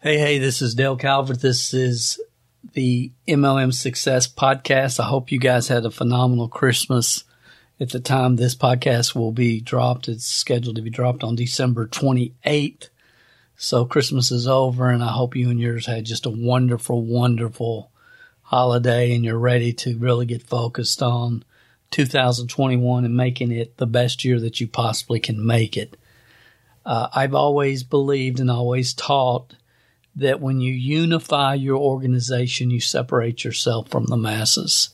Hey, this is Dale Calvert. This is the MLM Success Podcast. I hope you guys had a phenomenal Christmas. At the time this podcast will be dropped, it's scheduled to be dropped on December 28th. So Christmas is over, and I hope you and yours had just a wonderful, wonderful holiday, and you're ready to really get focused on 2021 and making it the best year that you possibly can make it. I've always believed and always taught that when you unify your organization, you separate yourself from the masses.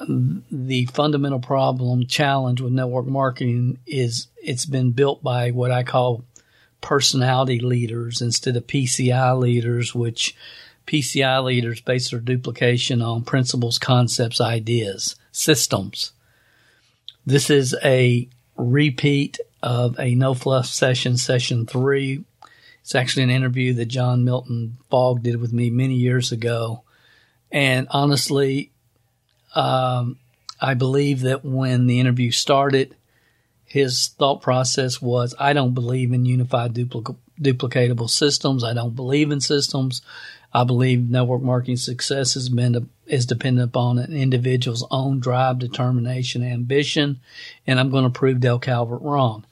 The fundamental problem, challenge with network marketing is it's been built by what I call personality leaders instead of PCI leaders, which PCI leaders base their duplication on principles, concepts, ideas, systems. This is a repeat of a No Fluff session 3. It's actually an interview that John Milton Fogg did with me many years ago. And honestly, I believe that when the interview started, his thought process was, I don't believe in unified duplicatable systems. I don't believe in systems. I believe network marketing success is dependent upon an individual's own drive, determination, ambition. And I'm going to prove Dale Calvert wrong.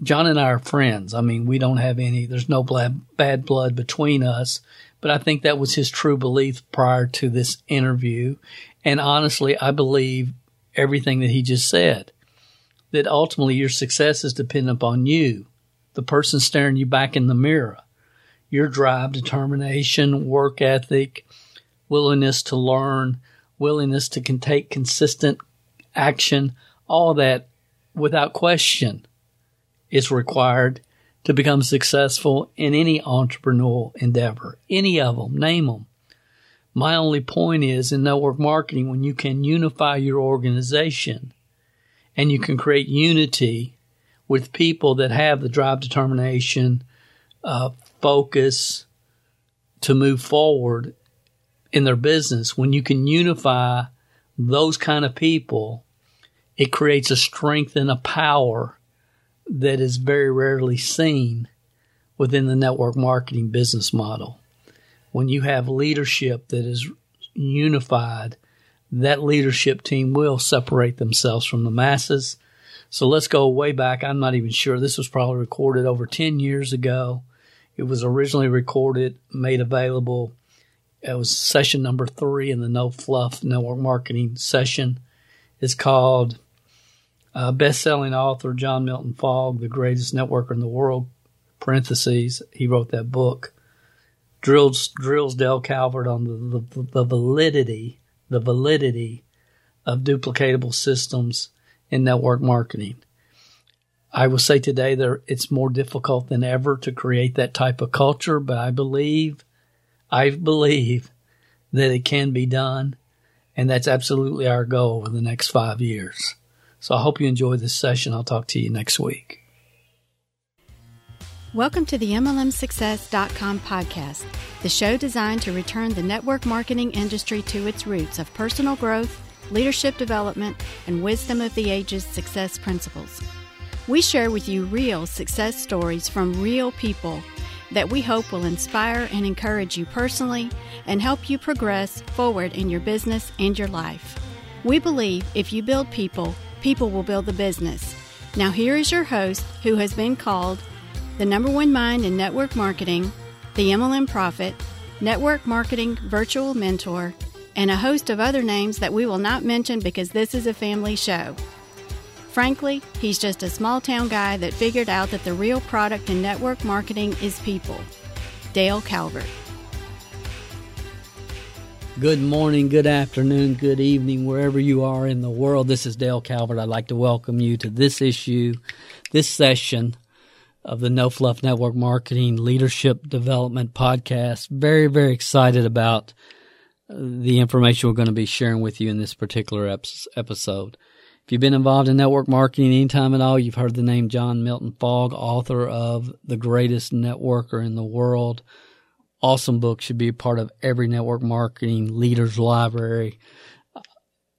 John and I are friends. I mean, we don't have any, there's no bad blood between us, but I think that was his true belief prior to this interview. And honestly, I believe everything that he just said, that ultimately your success is dependent upon you, the person staring you back in the mirror, your drive, determination, work ethic, willingness to learn, willingness to take consistent action, all that without question is required to become successful in any entrepreneurial endeavor, any of them, name them. My only point is in network marketing, when you can unify your organization and you can create unity with people that have the drive, determination, focus to move forward in their business, when you can unify those kind of people, it creates a strength and a power that is very rarely seen within the network marketing business model. When you have leadership that is unified, that leadership team will separate themselves from the masses. So let's go way back. I'm not even sure. This was probably recorded over 10 years ago. It was originally recorded, made available. It was session number 3 in the No Fluff network marketing session. It's called best-selling author John Milton Fogg, The Greatest Networker in the World, parentheses, he wrote that book, drills Dale Calvert on the validity of duplicatable systems in network marketing. I will say today that it's more difficult than ever to create that type of culture, but I believe that it can be done, and that's absolutely our goal over the next 5 years. So I hope you enjoy this session. I'll talk to you next week. Welcome to the MLMsuccess.com podcast, the show designed to return the network marketing industry to its roots of personal growth, leadership development, and wisdom of the ages success principles. We share with you real success stories from real people that we hope will inspire and encourage you personally and help you progress forward in your business and your life. We believe if you build people, people will build the business. Now here is your host who has been called the number one mind in network marketing, the MLM prophet, network marketing virtual mentor, and a host of other names that we will not mention because this is a family show. Frankly, he's just a small town guy that figured out that the real product in network marketing is people. Dale Calvert. Good morning, good afternoon, good evening, wherever you are in the world. This is Dale Calvert. I'd like to welcome you to this issue, this session of the No Fluff Network Marketing Leadership Development Podcast. Very, very excited about the information we're going to be sharing with you in this particular episode. If you've been involved in network marketing any time at all, you've heard the name John Milton Fogg, author of The Greatest Networker in the World. Awesome book, should be a part of every network marketing leader's library.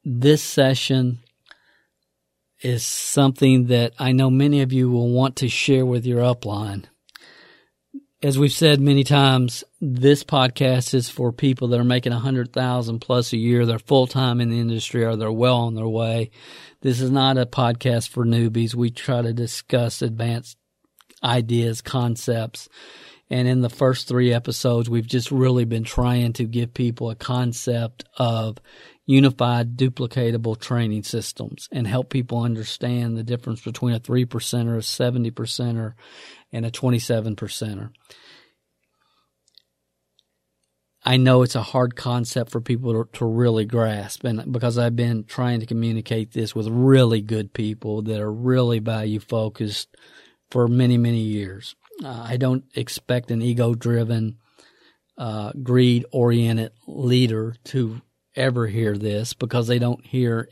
This session is something that I know many of you will want to share with your upline. as we've said many times, this podcast is for people that are making $100,000 plus a year. They're full-time in the industry or they're well on their way. This is not a podcast for newbies. We try to discuss advanced ideas, concepts. And in the first 3 episodes, we've just really been trying to give people a concept of unified, duplicatable training systems and help people understand the difference between a 3%er, a 70%er, and a 27%er. I know it's a hard concept for people to really grasp, and because I've been trying to communicate this with really good people that are really value-focused for many, many years. I don't expect an ego-driven, greed-oriented leader to ever hear this because they don't hear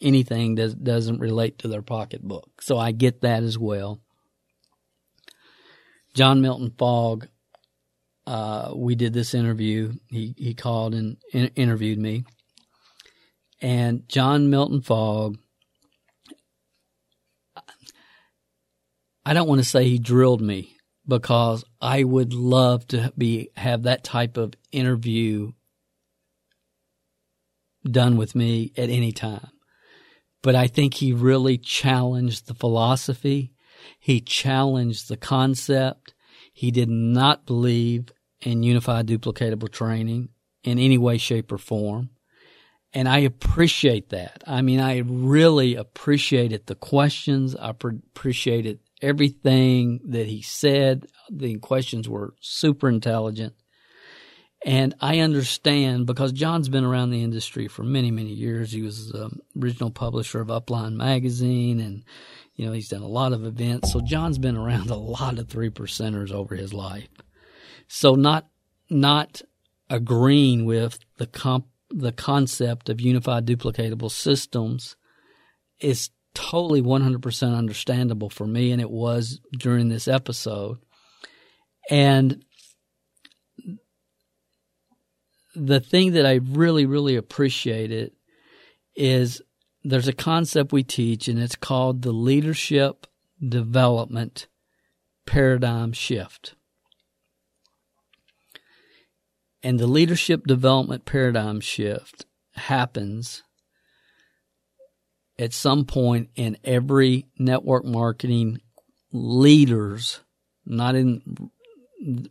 anything that doesn't relate to their pocketbook. So I get that as well. John Milton Fogg, we did this interview. He called and interviewed me. And John Milton Fogg, I don't want to say he drilled me because I would love to have that type of interview done with me at any time. But I think he really challenged the philosophy. He challenged the concept. He did not believe in unified duplicatable training in any way, shape, or form. And I appreciate that. I mean, I really appreciated the questions. I appreciated everything that he said. The questions were super intelligent. And I understand because John's been around the industry for many, many years. He was the original publisher of Upline magazine, and you know, he's done a lot of events. So John's been around a lot of 3%ers over his life. So not agreeing with the concept of unified duplicatable systems is totally 100% understandable for me, and it was during this episode. And the thing that I really, really appreciated is there's a concept we teach, and it's called the leadership development paradigm shift. And the leadership development paradigm shift happens at some point in every network marketing leader's, not in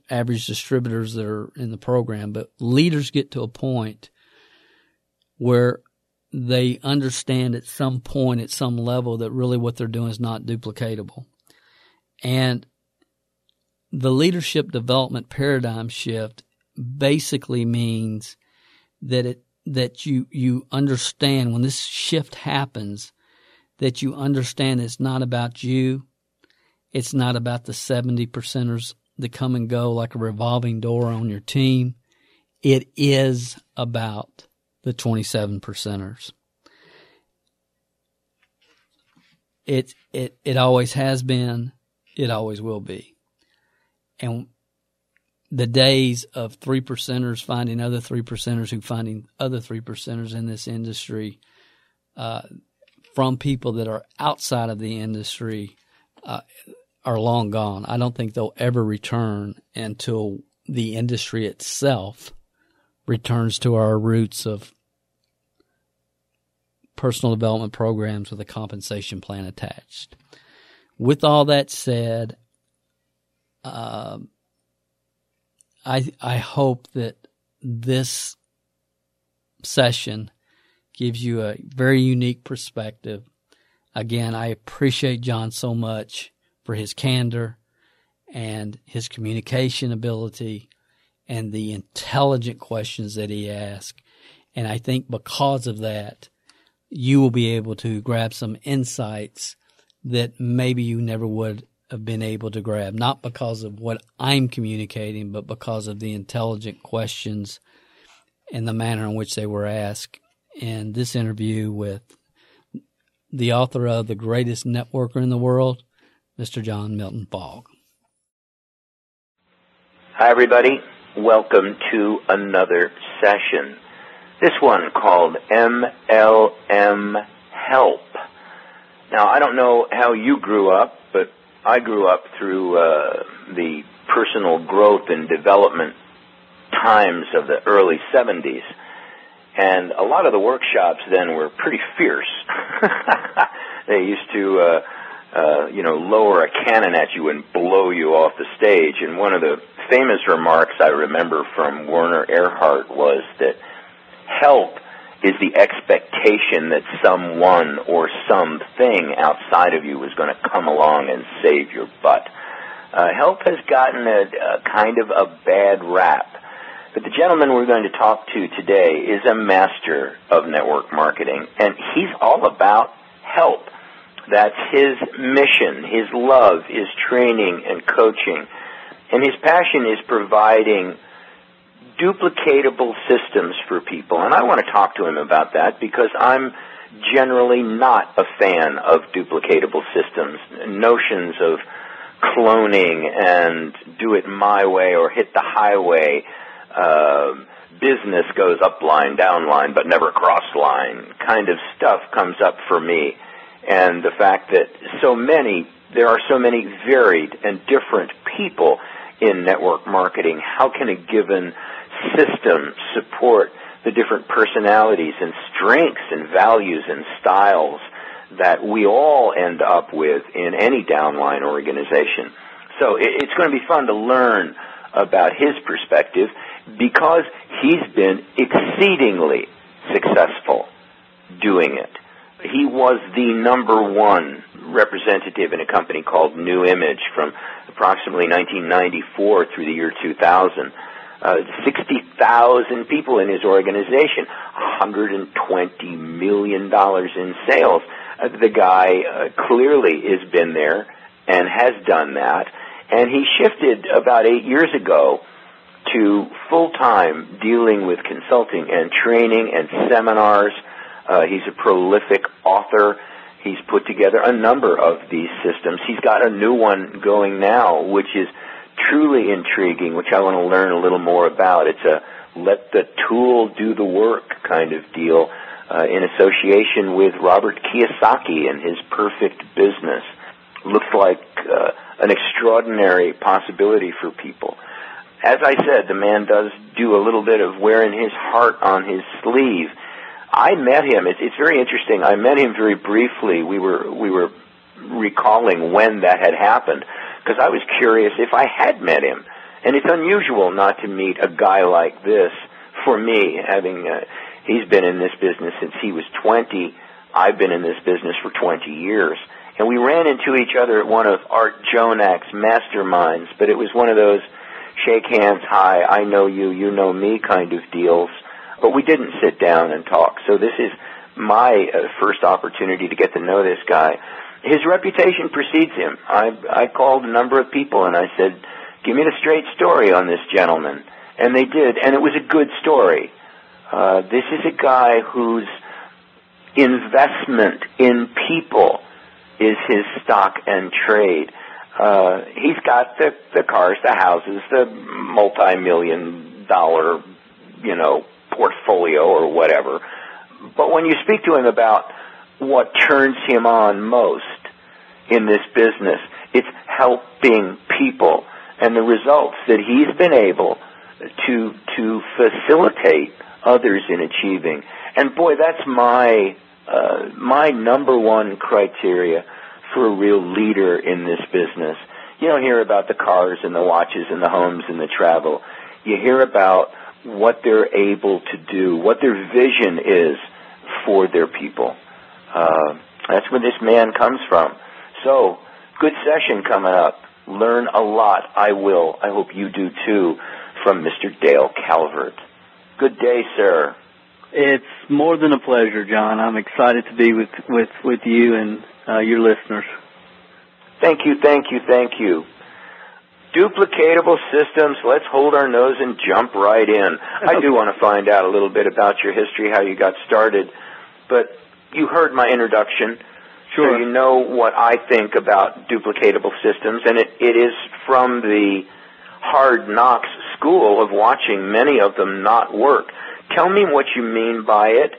average distributors that are in the program, but leaders get to a point where they understand at some point, at some level, that really what they're doing is not duplicatable. And the leadership development paradigm shift basically means that you understand when this shift happens, that you understand it's not about you. It's not about the 70%ers that come and go like a revolving door on your team. It is about the 27%ers. It always has been. It always will be. And the days of 3%ers finding other 3%ers who finding other 3%ers in this industry from people that are outside of the industry are long gone. I don't think they'll ever return until the industry itself returns to our roots of personal development programs with a compensation plan attached. With all that said, I hope that this session gives you a very unique perspective. Again, I appreciate John so much for his candor and his communication ability and the intelligent questions that he asked. And I think because of that, you will be able to grab some insights that maybe you never would have been able to grab, not because of what I'm communicating, but because of the intelligent questions and the manner in which they were asked. And this interview with the author of The Greatest Networker in the World, Mr. John Milton Fogg. Hi, everybody. Welcome to another session, this one called MLM Help. Now, I don't know how you grew up, but I grew up through the personal growth and development times of the early 70s. And a lot of the workshops then were pretty fierce. They used to, lower a cannon at you and blow you off the stage. And one of the famous remarks I remember from Werner Erhard was that help is the expectation that someone or something outside of you is going to come along and save your butt. Help has gotten a kind of a bad rap. But the gentleman we're going to talk to today is a master of network marketing, and he's all about help. That's his mission, his love, his training and coaching. And his passion is providing duplicatable systems for people. And I want to talk to him about that because I'm generally not a fan of duplicatable systems, notions of cloning and do it my way or hit the highway, business goes up line, down line, but never cross line kind of stuff comes up for me. And the fact that there are so many varied and different people in network marketing. How can a given system support the different personalities and strengths and values and styles that we all end up with in any downline organization? So it's going to be fun to learn about his perspective because he's been exceedingly successful doing it. He was the number 1 representative in a company called New Image from approximately 1994 through the year 2000. 60,000 people in his organization, $120 million in sales. The guy clearly has been there and has done that. And he shifted about 8 years ago to full-time dealing with consulting and training and seminars. He's a prolific author. He's put together a number of these systems. He's got a new one going now, which is truly intriguing, which I want to learn a little more about. It's a let the tool do the work kind of deal in association with Robert Kiyosaki and his Perfect Business. Looks like an extraordinary possibility for people. As I said, the man does do a little bit of wearing his heart on his sleeve. I met him. It's very interesting. I met him very briefly. We were recalling when that had happened because I was curious if I had met him. And it's unusual not to meet a guy like this for me, having he's been in this business since he was 20. I've been in this business for 20 years. And we ran into each other at one of Art Jonak's masterminds, but it was one of those shake hands, hi, I know you, you know me kind of deals. But we didn't sit down and talk. So this is my first opportunity to get to know this guy. His reputation precedes him. I called a number of people and I said, give me the straight story on this gentleman. And they did, and it was a good story. This is a guy whose investment in people is his stock and trade. He's got the cars, the houses, the multi-million-dollar, portfolio or whatever. But when you speak to him about what turns him on most in this business, it's helping people and the results that he's been able to facilitate others in achieving. And boy, that's my number 1 criteria for a real leader in this business. You don't hear about the cars and the watches and the homes and the travel. You hear about what they're able to do, what their vision is for their people. That's where this man comes from. So, good session coming up. Learn a lot. I will. I hope you do too, from Mr. Dale Calvert. Good day, sir. It's more than a pleasure, John. I'm excited to be with you and your listeners. Thank you. Duplicatable systems, let's hold our nose and jump right in. I do want to find out a little bit about your history, how you got started, but you heard my introduction, sure. So you know what I think about duplicatable systems, and it is from the hard knocks school of watching many of them not work. Tell me what you mean by it,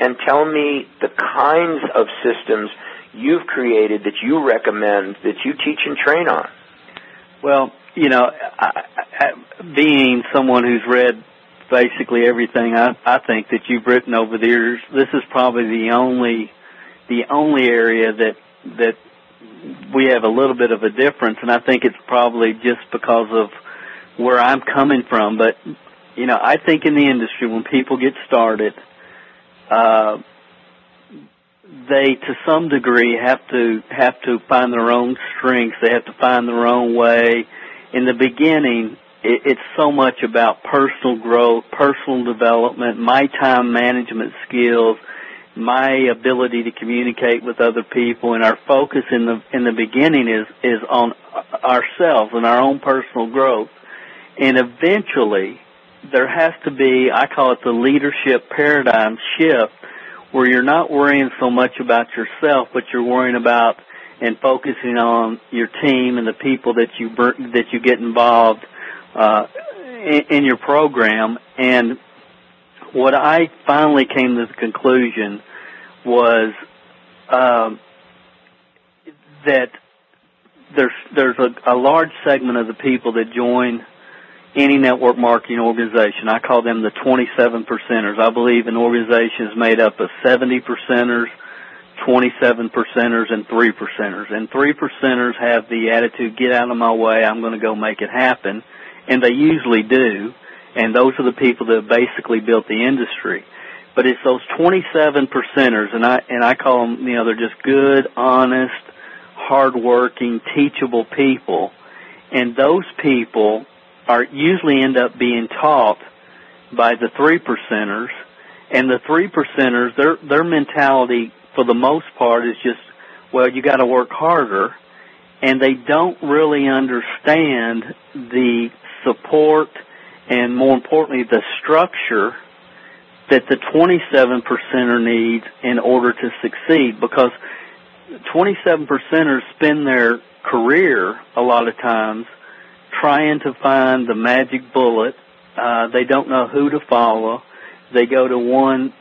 and tell me the kinds of systems you've created that you recommend, that you teach and train on. Well, you know, being someone who's read basically everything I think that you've written over the years, this is probably the only area that we have a little bit of a difference, and I think it's probably just because of where I'm coming from. But, you know, I think in the industry when people get started, they to some degree have to find their own strengths. They have to find their own way. In the beginning, it's so much about personal growth, personal development, my time management skills, my ability to communicate with other people, and our focus in the beginning is on ourselves and our own personal growth. And eventually, there has to be, I call it the leadership paradigm shift, where you're not worrying so much about yourself, but you're worrying about and focusing on your team and the people that you get involved in your program. And what I finally came to the conclusion was that there's a large segment of the people that join any network marketing organization. I call them the 27%ers. I believe an organization is made up of 70%ers, 27%ers, and 3%ers. And 3%ers have the attitude, get out of my way, I'm going to go make it happen. And they usually do. And those are the people that basically built the industry. But it's those 27%ers, and I call them, you know, they're just good, honest, hardworking, teachable people. And those people are usually end up being taught by the 3%ers. And the 3%ers, their mentality for the most part is just, well, you got to work harder. And they don't really understand the support and, more importantly, the structure that the 27%er needs in order to succeed, because 27%ers spend their career a lot of times trying to find the magic bullet. They don't know who to follow. They go to one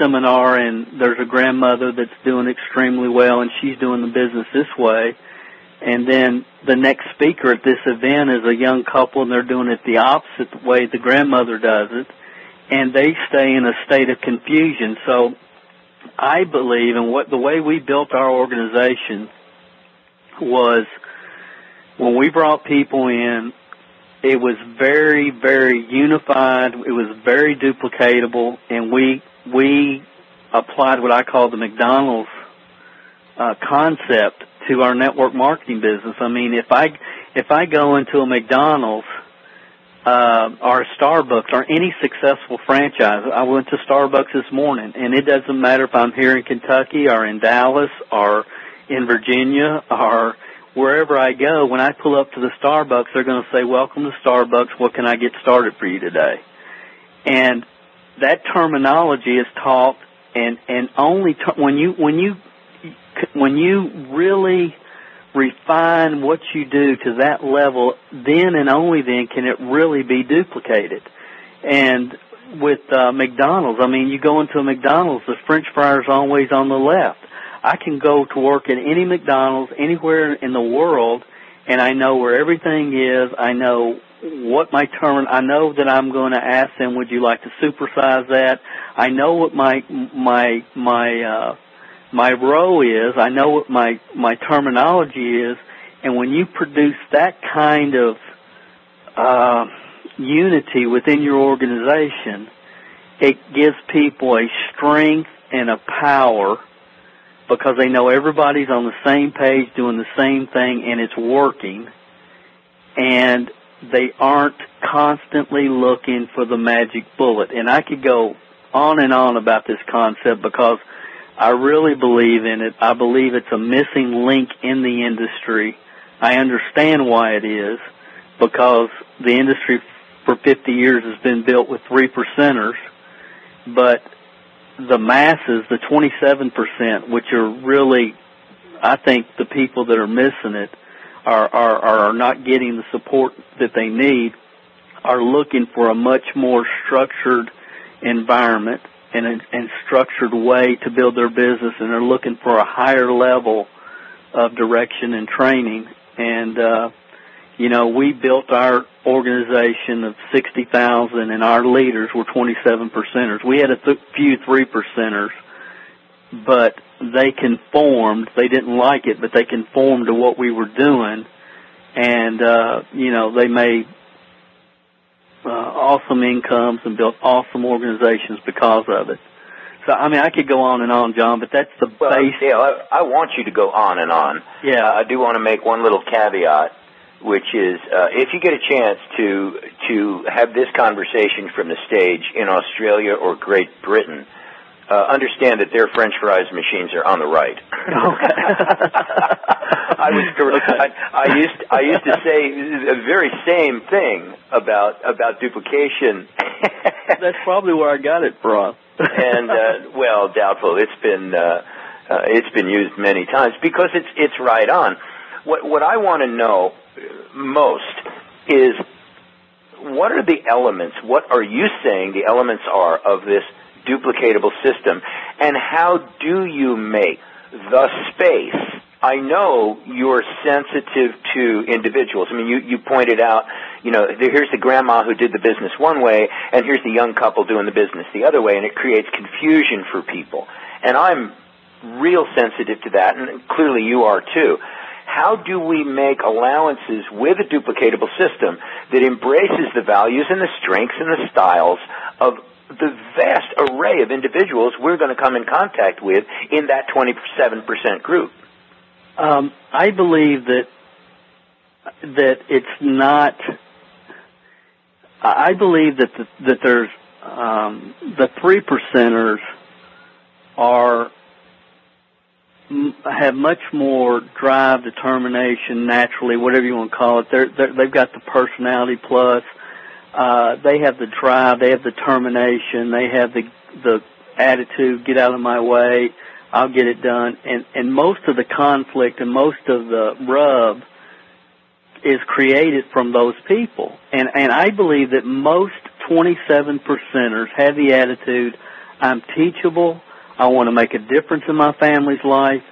seminar and there's a grandmother that's doing extremely well and she's doing the business this way. And then the next speaker at this event is a young couple, and they're doing it the opposite way the grandmother does it, and they stay in a state of confusion. So I believe, and what the way we built our organization was, when we brought people in, it was very, very unified. It was very duplicatable, and we applied what I call the McDonald's concept to our network marketing business. I mean, if I go into a McDonald's or a Starbucks or any successful franchise, I went to Starbucks this morning, and it doesn't matter if I'm here in Kentucky or in Dallas or in Virginia or wherever I go, when I pull up to the Starbucks, they're going to say, welcome to Starbucks, what can I get started for you today? And that terminology is taught, and only when you really refine what you do to that level, then and only then can it really be duplicated. And with McDonald's, I mean, you go into a McDonald's, the French fries are always on the left. I can go to work at any McDonald's anywhere in the world, and I know where everything is. I know what my term. I know that I'm going to ask them, would you like to supersize that? I know what my row is, I know what my terminology is, and when you produce that kind of unity within your organization, it gives people a strength and a power because they know everybody's on the same page doing the same thing and it's working, and they aren't constantly looking for the magic bullet. And I could go on and on about this concept because I really believe in it. I believe it's a missing link in the industry. I understand why it is, because the industry for 50 years has been built with 3%ers, but the masses, the 27%, which are really, I think, the people that are missing it, are not getting the support that they need, are looking for a much more structured environment and structured way to build their business, and they're looking for a higher level of direction and training. And You know, we built our organization of 60,000, and our leaders were 27%ers. We had a few 3%ers, but they conformed. They didn't like it, but they conformed to what we were doing. And, you know, they made awesome incomes and built awesome organizations because of it. So, I mean, I could go on and on, John, but that's the base. Yeah, I want you to go on and on. Yeah. I do want to make one little caveat, which is if you get a chance to have this conversation from the stage in Australia or Great Britain, understand that their French fries machines are on the right. Okay. I used to say the very same thing about duplication. That's probably where I got it from. And well, doubtful. It's been used many times because it's right on. What I want to know most is, what are the elements, what are you saying the elements are of this duplicatable system, and how do you make the space? I know you're sensitive to individuals. I mean, you pointed out, you know, here's the grandma who did the business one way, and here's the young couple doing the business the other way, and it creates confusion for people. And I'm real sensitive to that, and clearly you are too. How do we make allowances with a duplicatable system that embraces the values and the strengths and the styles of the vast array of individuals we're going to come in contact with in that 27% group? I believe that it's not. I believe that there's the 3%ers have much more drive, determination, naturally, whatever you want to call it. They've got the personality plus. They have the drive. They have the determination. They have the attitude, get out of my way, I'll get it done. And most of the conflict and most of the rub is created from those people. And I believe that most 27%ers have the attitude, I'm teachable, I want to make a difference in my family's life.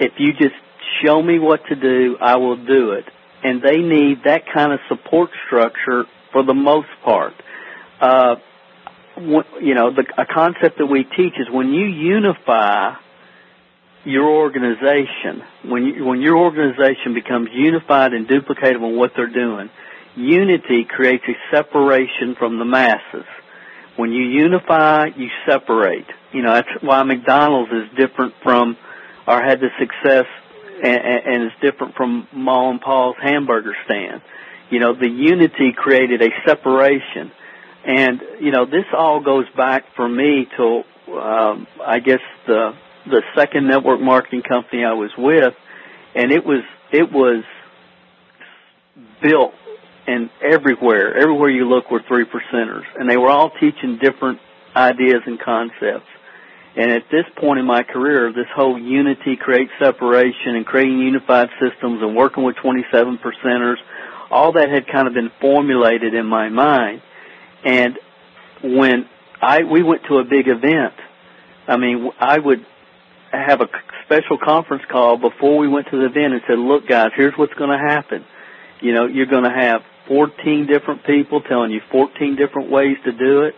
If you just show me what to do, I will do it. And they need that kind of support structure for the most part. You know, a concept that we teach is when you unify your organization, when your organization becomes unified and duplicatable in what they're doing, unity creates a separation from the masses. When you unify, you separate. You know, that's why McDonald's is different from, or had the success, and is different from Ma and Pa's hamburger stand. You know, the unity created a separation. And, you know, this all goes back for me to, I guess, the second network marketing company I was with, and it was built. And everywhere you look were 3%ers. And they were all teaching different ideas and concepts. And at this point in my career, this whole unity creates separation and creating unified systems and working with 27%ers, all that had kind of been formulated in my mind. And when we went to a big event, I mean, I would have a special conference call before we went to the event and said, look, guys, here's what's going to happen. You know, you're going to have 14 different people telling you 14 different ways to do it.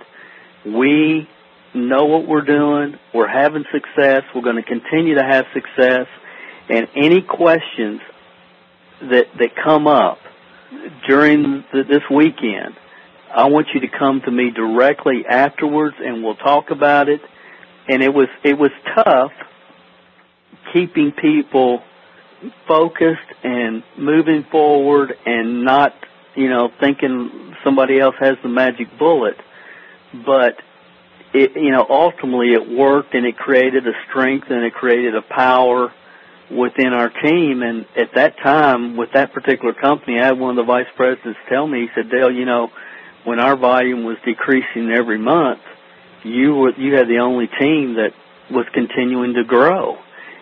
We know what we're doing. We're having success. We're going to continue to have success. And any questions that come up during this weekend, I want you to come to me directly afterwards, and we'll talk about it. And it was tough keeping people focused and moving forward and not, you know, thinking somebody else has the magic bullet. But, you know, ultimately it worked, and it created a strength and it created a power within our team. And at that time, with that particular company, I had one of the vice presidents tell me, he said, Dale, you know, when our volume was decreasing every month, you had the only team that was continuing to grow.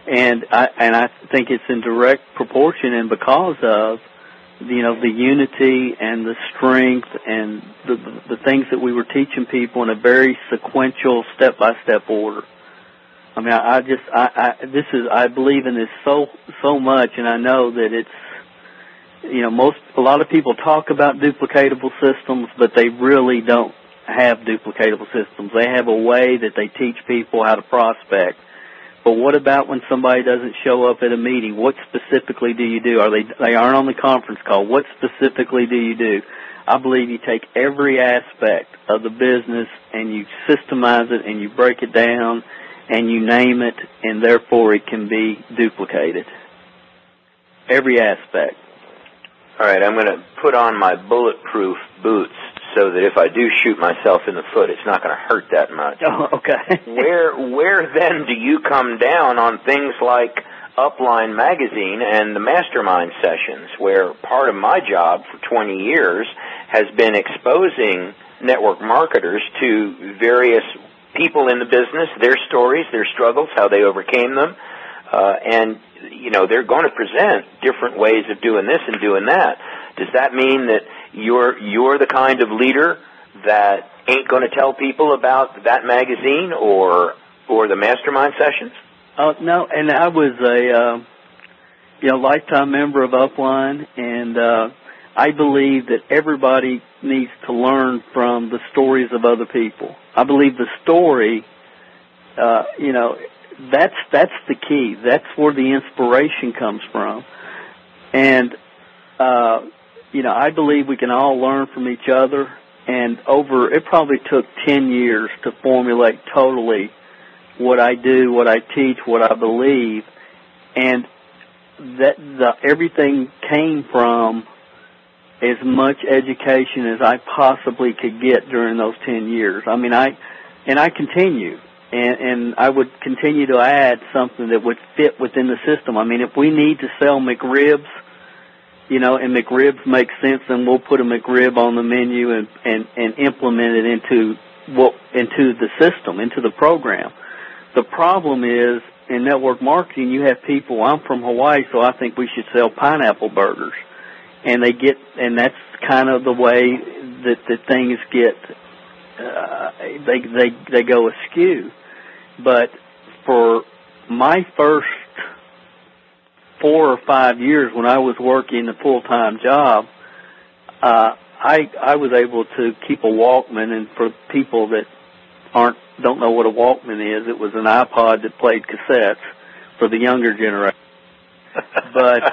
And I think it's in direct proportion and because of, you know, the unity and the strength and the things that we were teaching people in a very sequential, step-by-step order. I mean, I believe in this so much, and I know that it's, you know, a lot of people talk about duplicatable systems, but they really don't have duplicatable systems. They have a way that they teach people how to prospect. But what about when somebody doesn't show up at a meeting? What specifically do you do? They aren't on the conference call. What specifically do you do? I believe you take every aspect of the business and you systemize it and you break it down and you name it, and therefore it can be duplicated. Every aspect. All right, I'm going to put on my bulletproof boots so that if I do shoot myself in the foot, it's not going to hurt that much. Oh, okay. Where then do you come down on things like Upline magazine and the mastermind sessions, where part of my job for 20 years has been exposing network marketers to various people in the business, their stories, their struggles, how they overcame them, and you know, they're going to present different ways of doing this and doing that. Does that mean that you're the kind of leader that ain't going to tell people about that magazine or the mastermind sessions? No, and I was a lifetime member of Upline, and I believe that everybody needs to learn from the stories of other people. I believe the story, that's the key. That's where the inspiration comes from. And, I believe we can all learn from each other. And it probably took 10 years to formulate totally what I do, what I teach, what I believe. And everything came from as much education as I possibly could get during those 10 years. I mean, I continue. And I would continue to add something that would fit within the system. I mean, if we need to sell McRibs, and McRibs make sense, then we'll put a McRib on the menu and implement it into the system, into the program. The problem is, in network marketing, you have people, I'm from Hawaii, so I think we should sell pineapple burgers. And that's kind of the way that the things get, they go askew. But for my first 4 or 5 years when I was working a full-time job, I was able to keep a Walkman, and for people that don't know what a Walkman is, it was an iPod that played cassettes for the younger generation. But,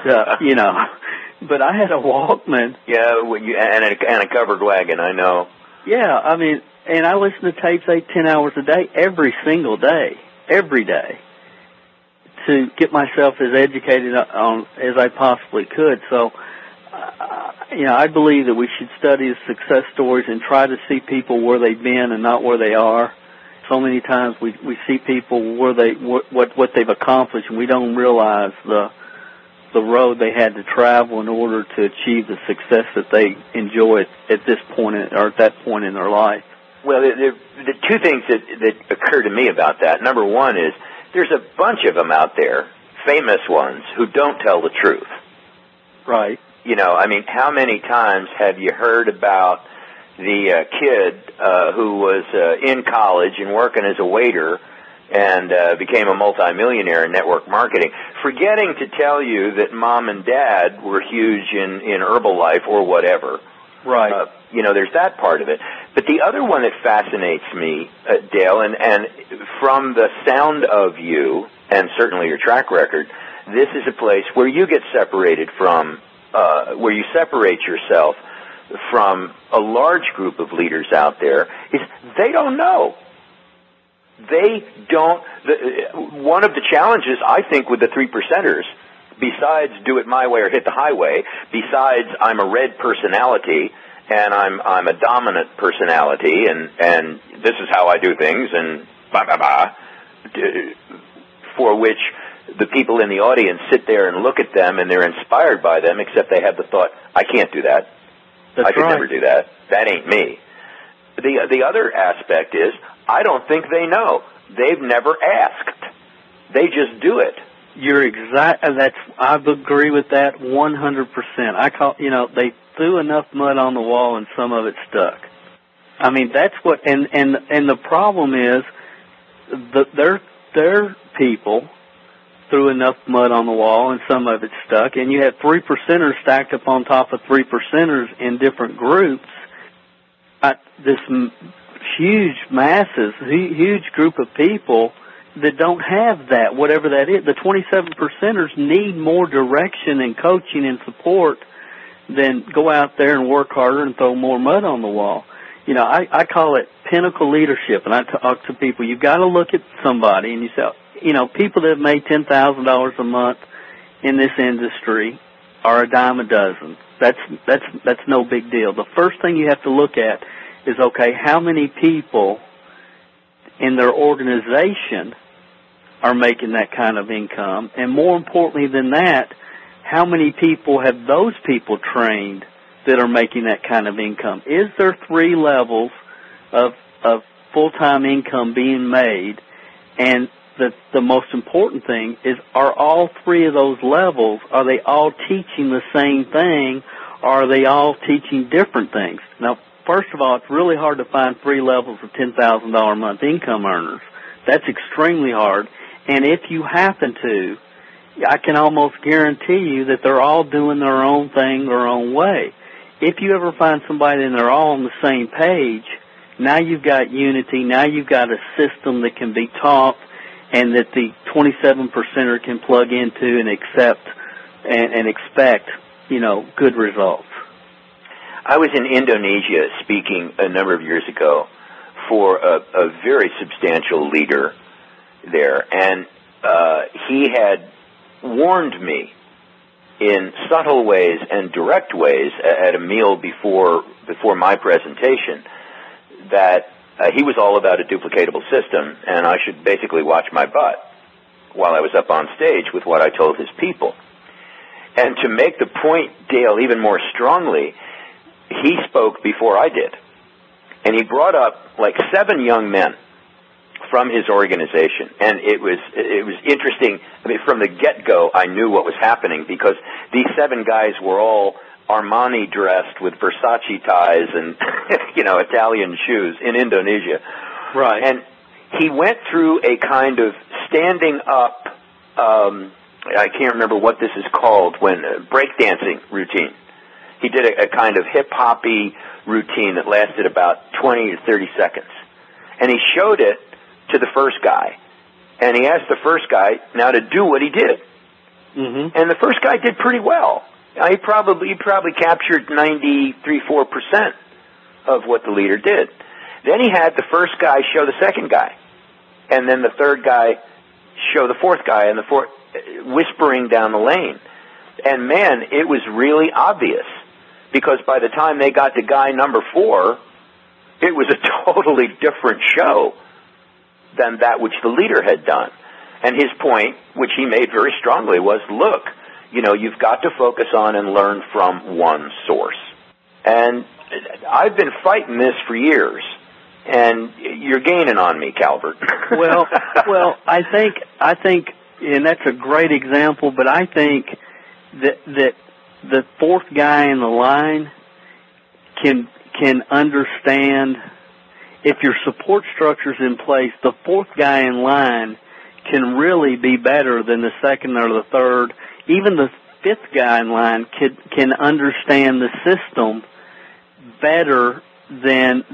but I had a Walkman. Yeah, and a covered wagon, I know. Yeah, I mean, and I listen to tapes 10 hours a day, every single day, every day, to get myself as educated on as I possibly could. So, I believe that we should study success stories and try to see people where they've been and not where they are. So many times we see people what they've accomplished, and we don't realize the road they had to travel in order to achieve the success that they enjoy at that point in their life. Well, the two things that occur to me about that. Number one is there's a bunch of them out there, famous ones, who don't tell the truth. Right. How many times have you heard about the kid who was in college and working as a waiter and became a multimillionaire in network marketing, forgetting to tell you that mom and dad were huge in Herbalife or whatever. Right. There's that part of it. But the other one that fascinates me, Dale, and from the sound of you and certainly your track record, this is a place where you get separated from, where you separate yourself from a large group of leaders out there, is they don't know. They don't. One of the challenges, I think, with the 3%ers, besides do it my way or hit the highway, besides I'm a red personality and I'm a dominant personality and this is how I do things and blah, blah, blah, for which the people in the audience sit there and look at them and they're inspired by them, except they have the thought, I can't do that. That's I could right. never do that. That ain't me. The other aspect is, I don't think they know. They've never asked. They just do it. You're exact. I agree with that 100%. They threw enough mud on the wall and some of it stuck. I mean, that's what. And the problem is, their people threw enough mud on the wall and some of it stuck, and you had 3 percenters stacked up on top of 3 percenters in different groups, this huge masses, huge group of people that don't have that, whatever that is. The 27 percenters need more direction and coaching and support than go out there and work harder and throw more mud on the wall. You know, I call it pinnacle leadership, and I talk to people. You've got to look at somebody and you say, you know, people that have made $10,000 a month in this industry are a dime a dozen. That's no big deal. The first thing you have to look at is, okay, how many people in their organization are making that kind of income? And more importantly than that, how many people have those people trained that are making that kind of income? Is there 3 levels of full-time income being made? And the most important thing is, are all 3 of those levels, are they all teaching the same thing, or are they all teaching different things? Now, first of all, it's really hard to find 3 levels of $10,000 a month income earners. That's extremely hard. And if you happen to, I can almost guarantee you that they're all doing their own thing their own way. If you ever find somebody and they're all on the same page, now you've got unity, now you've got a system that can be taught and that the 27 percenter can plug into and accept and expect, you know, good results. I was in Indonesia speaking a number of years ago for a very substantial leader there, and he had warned me in subtle ways and direct ways at a meal before my presentation that he was all about a duplicatable system, and I should basically watch my butt while I was up on stage with what I told his people. And to make the point, Dale, even more strongly, he spoke before I did. And he brought up like 7 young men from his organization, and it was interesting. I mean, from the get-go, I knew what was happening because these 7 guys were all Armani dressed with Versace ties and, you know, Italian shoes in Indonesia. Right. And he went through a kind of standing up, I can't remember what this is called, when breakdancing routine. He did a kind of hip-hoppy routine that lasted about 20 to 30 seconds. And he showed it to the first guy. And he asked the first guy now to do what he did. Mm-hmm. And the first guy did pretty well. He probably captured 93-4% of what the leader did. Then he had the first guy show the second guy, and then the third guy show the fourth guy, and the fourth, whispering down the lane. And man, it was really obvious, because by the time they got to guy number 4, it was a totally different show than that which the leader had done. And his point, which he made very strongly, was, look, you know, you've got to focus on and learn from one source. And I've been fighting this for years, and you're gaining on me, Calvert. well, I think, and that's a great example, but I think that the fourth guy in the line can understand, if your support structure's in place, the fourth guy in line can really be better than the second or the third. Even the fifth guy in line can understand the system better than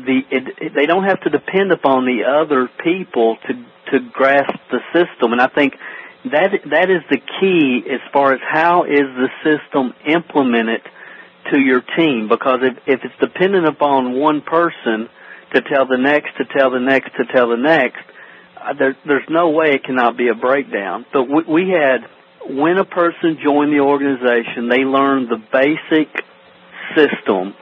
they don't have to depend upon the other people to grasp the system. And I think that is the key as far as how is the system implemented to your team. Because if it's dependent upon one person to tell the next, to tell the next, to tell the next, there's no way it cannot be a breakdown. But we had, when a person joined the organization, they learned the basic system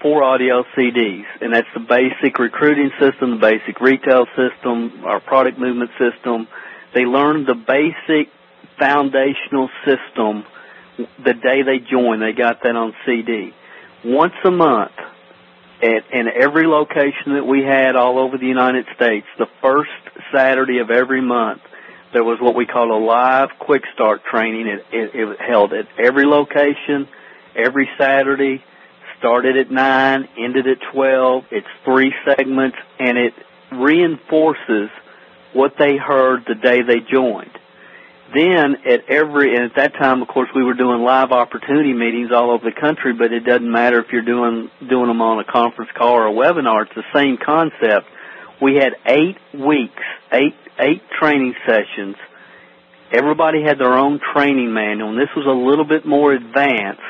for audio CDs, and that's the basic recruiting system, the basic retail system, our product movement system. They learned the basic foundational system the day they joined. They got that on CD. Once a month, in every location that we had all over the United States, the first Saturday of every month, there was what we called a live quick start training. It was held at every location, every Saturday, started at 9, ended at 12. It's 3 segments, and it reinforces what they heard the day they joined. Then at every, and at that time, of course, we were doing live opportunity meetings all over the country, but it doesn't matter if you're doing them on a conference call or a webinar. It's the same concept. We had 8 weeks, eight training sessions. Everybody had their own training manual, and this was a little bit more advanced,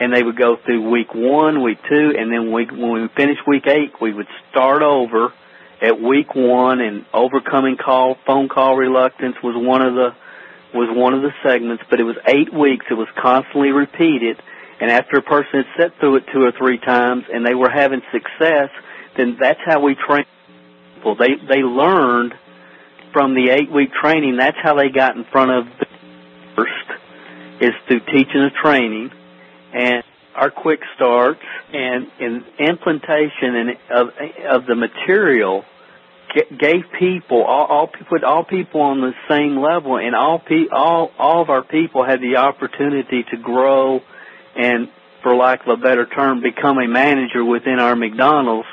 and they would go through week one, week two, and then when we finished week 8, we would start over at week 1, and overcoming phone call reluctance was one of the segments, but it was 8 weeks. It was constantly repeated, and after a person had sat through it 2 or 3 times and they were having success, then that's how we train people. They learned from the 8-week training. That's how they got in front of the first, is through teaching and training, and our quick starts and implementation of the material gave people, all people on the same level, and all of our people had the opportunity to grow and, for lack of a better term, become a manager within our McDonald's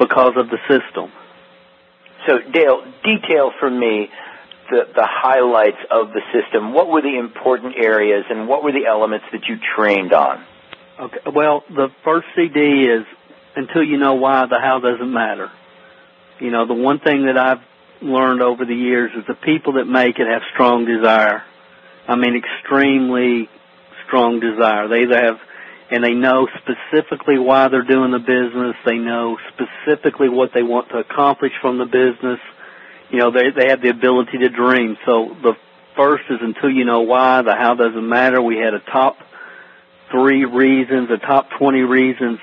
because of the system. So, Dale, detail for me the highlights of the system. What were the important areas, and what were the elements that you trained on? Okay. Well, the first CD is Until You Know Why, the how doesn't matter. You know, the one thing that I've learned over the years is the people that make it have strong desire. I mean, extremely strong desire. They either have, and they know specifically why they're doing the business. They know specifically what they want to accomplish from the business. You know, they have the ability to dream. So the first is Until You Know Why, the how doesn't matter. We had a top 3 reasons, the top 20 reasons,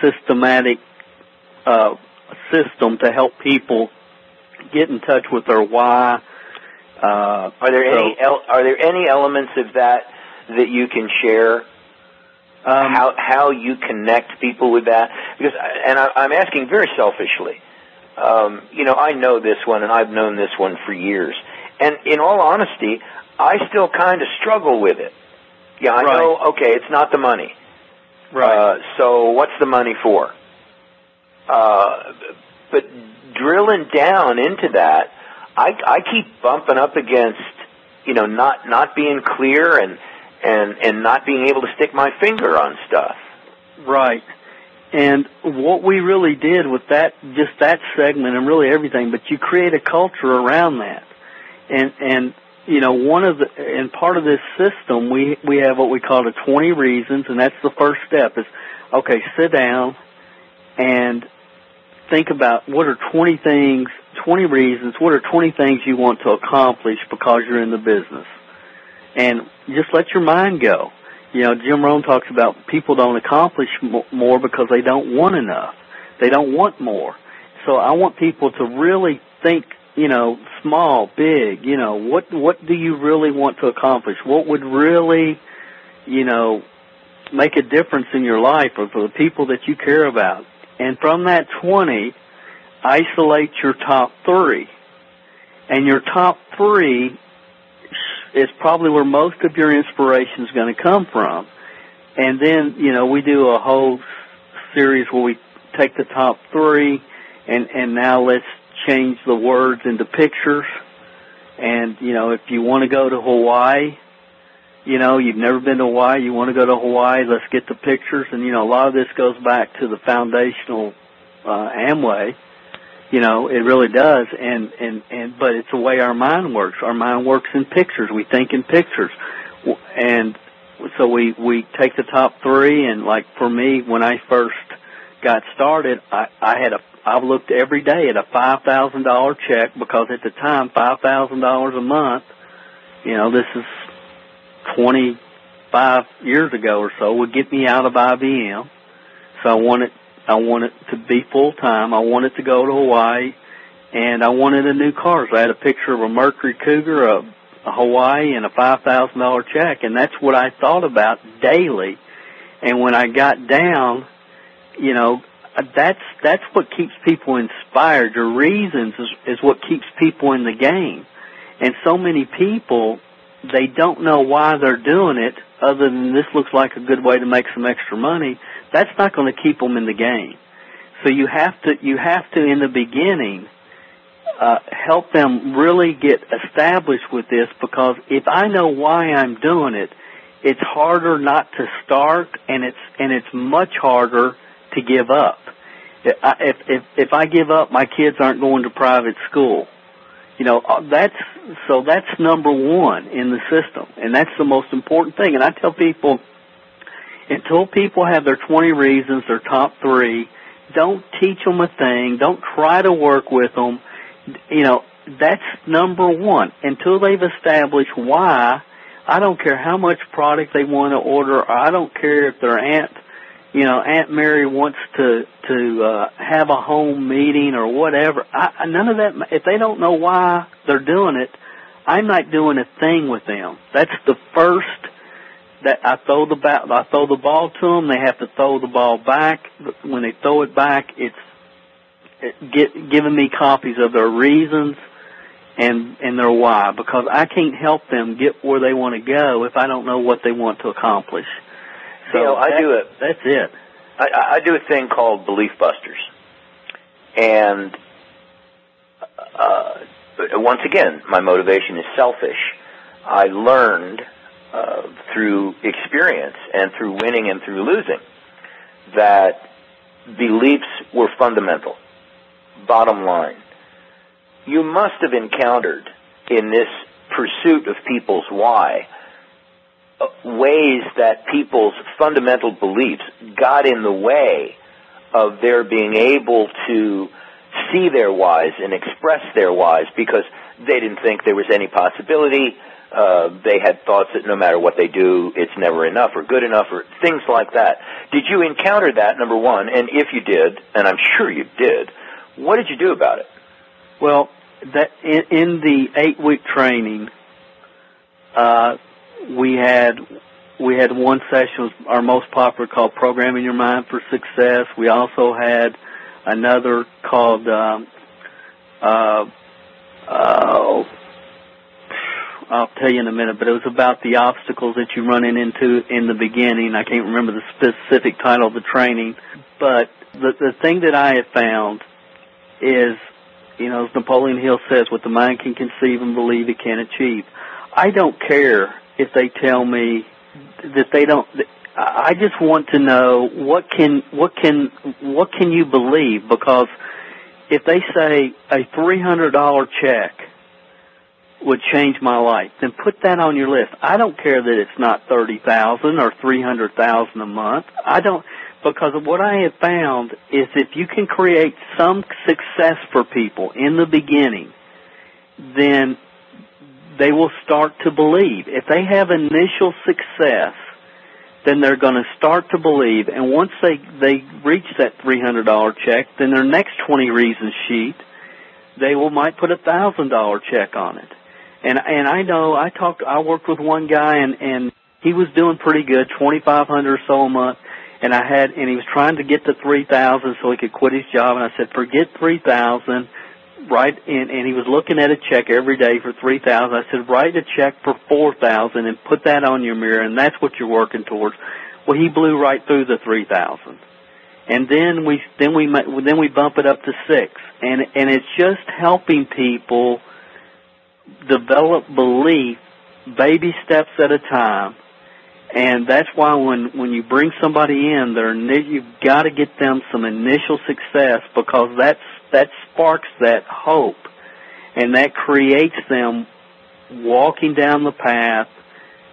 systematic system to help people get in touch with their why. Are there any elements of that you can share? How you connect people with that? Because, and I'm asking very selfishly. You know, I know this one, and I've known this one for years. And in all honesty, I still kind of struggle with it. Yeah, I know. Okay, it's not the money. Right. So what's the money for? But drilling down into that, I keep bumping up against, you know, not being clear and not being able to stick my finger on stuff. Right. And what we really did with that, just that segment and really everything, but you create a culture around that. And you know, part of this system, we have what we call the 20 reasons, and that's the first step is, okay, sit down and think about what are 20 things, 20 reasons, what are 20 things you want to accomplish because you're in the business. And just let your mind go. You know, Jim Rohn talks about people don't accomplish more because they don't want enough. They don't want more. So I want people to really think, you know, small, big, you know, what do you really want to accomplish? What would really, you know, make a difference in your life or for the people that you care about? And from that 20, isolate your top 3. And your top 3 is probably where most of your inspiration is going to come from. And then, you know, we do a whole series where we take the top 3 and now let's change the words into pictures. And, you know, if you want to go to Hawaii, you know, you've never been to Hawaii, you want to go to Hawaii, let's get the pictures. And, you know, a lot of this goes back to the foundational Amway. You know, it really does. And but it's the way our mind works. Our mind works in pictures. We think in pictures. And so we take the top 3. And, like, for me, when I first got started, I've looked every day at a $5,000 check because at the time, $5,000 a month, you know, this is 25 years ago or so, would get me out of IBM. So I wanted to be full-time. I wanted to go to Hawaii, and I wanted a new car. So I had a picture of a Mercury Cougar, a Hawaii, and a $5,000 check, and that's what I thought about daily. And when I got down, you know, that's what keeps people inspired. Your reasons is what keeps people in the game. And so many people, they don't know why they're doing it other than this looks like a good way to make some extra money. That's not going to keep them in the game. So you have to in the beginning, help them really get established with this, because if I know why I'm doing it, it's harder not to start, and it's much harder to give up. If I give up, my kids aren't going to private school. You know, that's number one in the system, and that's the most important thing. And I tell people, until people have their 20 reasons, their top three, don't teach them a thing. Don't try to work with them. You know, that's number one. Until they've established why, I don't care how much product they want to order, or I don't care if their Aunt Mary wants to have a home meeting or whatever. None of that. If they don't know why they're doing it, I'm not doing a thing with them. That's the first that I throw the ball to them. They have to throw the ball back. When they throw it back, giving me copies of their reasons and their why, because I can't help them get where they want to go if I don't know what they want to accomplish. So that's it. I do a thing called Belief Busters. And once again, my motivation is selfish. I learned through experience and through winning and through losing that beliefs were fundamental. Bottom line, you must have encountered in this pursuit of people's why ways that people's fundamental beliefs got in the way of their being able to see their whys and express their whys, because they didn't think there was any possibility. They had thoughts that no matter what they do, it's never enough or good enough or things like that. Did you encounter that, number one? And if you did, and I'm sure you did, what did you do about it? Well, that in the 8-week training, we had one session, our most popular, called Programming Your Mind for Success. We also had another called I'll tell you in a minute, but it was about the obstacles that you're running into in the beginning. I can't remember the specific title of the training, but the thing that I have found is, you know, as Napoleon Hill says, what the mind can conceive and believe it can achieve. I don't care if they tell me that they don't. I just want to know what can you believe? Because if they say a $300 check would change my life, then put that on your list. I don't care that it's not 30,000 or 300,000 a month. I don't, because what I have found is if you can create some success for people in the beginning, then they will start to believe. If they have initial success, then they're going to start to believe. And once they reach that $300 check, then their next 20 reasons sheet, they might put a $1,000 check on it. And I know I worked with one guy, and he was doing pretty good, $2,500 or so a month. And he was trying to get to $3,000 so he could quit his job. And I said, forget $3,000. Right, and he was looking at a check every day for $3,000. I said, write a check for $4,000 and put that on your mirror, and that's what you're working towards. Well, he blew right through the $3,000, and then we bump it up to $6,000, and it's just helping people develop belief, baby steps at a time, and that's why when you bring somebody in, you've got to get them some initial success, because that sparks that hope, and that creates them walking down the path,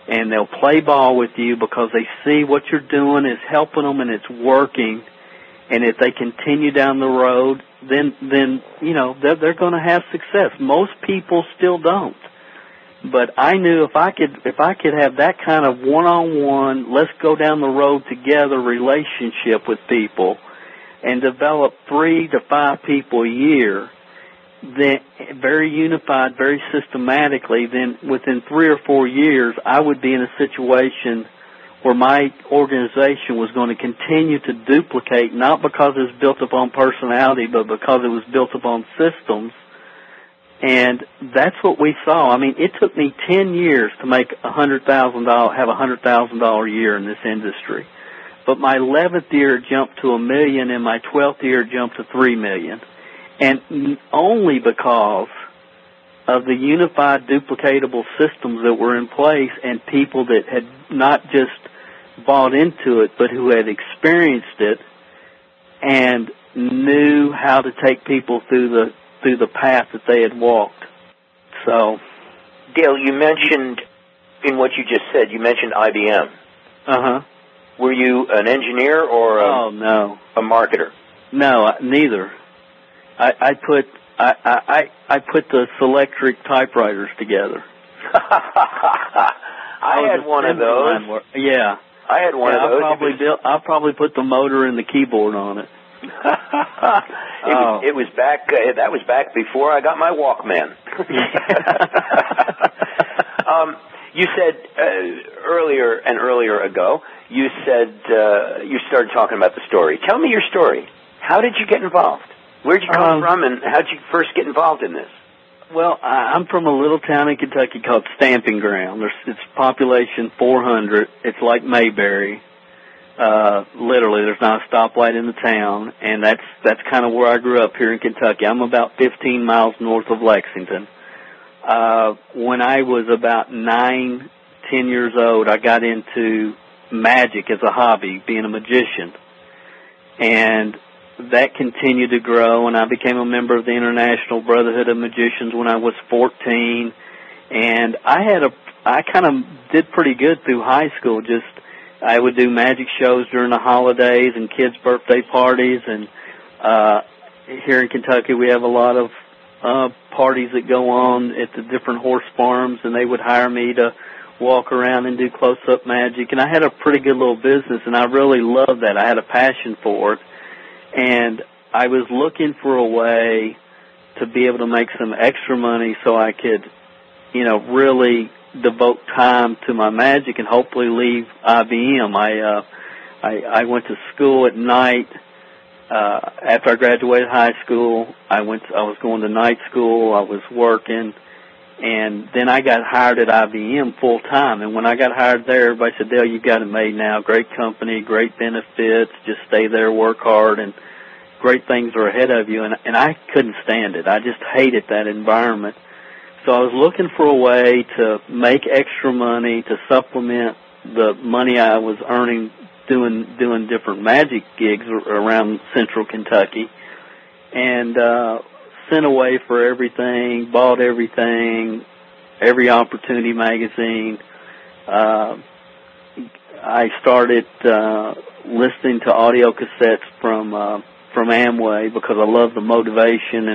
and they'll play ball with you because they see what you're doing is helping them and it's working. And if they continue down the road, then you know they're going to have success. Most people still don't, but I knew if I could have that kind of one-on-one, let's go down the road together relationship with people, and develop 3 to 5 people a year, then very unified, very systematically, then within 3 or 4 years, I would be in a situation where my organization was going to continue to duplicate, not because it was built upon personality, but because it was built upon systems. And that's what we saw. I mean, it took me 10 years to make have $100,000 a year in this industry. But my 11th year jumped to $1 million, and my 12th year jumped to $3 million. and only because of the unified, duplicatable systems that were in place and people that had not just bought into it, but who had experienced it and knew how to take people through the path that they had walked. So, Dale, you mentioned in what you just said, you mentioned IBM. Uh-huh. Were you an engineer or a marketer? No, neither. I put the Selectric typewriters together. I had one of those. Yeah. I had one of those. I probably put the motor and the keyboard on it. It was back. That was back before I got my Walkman. You said earlier ago. You said you started talking about the story. Tell me your story. How did you get involved? Where did you come from, and how did you first get involved in this? Well, I'm from a little town in Kentucky called Stamping Ground. It's population 400. It's like Mayberry. Literally, there's not a stoplight in the town, and that's kind of where I grew up here in Kentucky. I'm about 15 miles north of Lexington. When I was about 9, 10 years old, I got into magic as a hobby, being a magician. And that continued to grow, and I became a member of the International Brotherhood of Magicians when I was 14. And I kind of did pretty good through high school. I would do magic shows during the holidays and kids' birthday parties, and here in Kentucky we have a lot of parties that go on at the different horse farms, and they would hire me to walk around and do close-up magic. And I had a pretty good little business, and I really loved that. I had a passion for it, and I was looking for a way to be able to make some extra money so I could, really devote time to my magic and hopefully leave IBM. I went to school at night. After I graduated high school, I was going to night school. I was working, and then I got hired at IBM full time. And when I got hired there, everybody said, "Dale, you've got it made now. Great company, great benefits. Just stay there, work hard, and great things are ahead of you." And I couldn't stand it. I just hated that environment. So I was looking for a way to make extra money to supplement the money I was earning doing different magic gigs around central Kentucky, and sent away for everything, bought everything, every Opportunity magazine. I started listening to audio cassettes from Amway because I love the motivation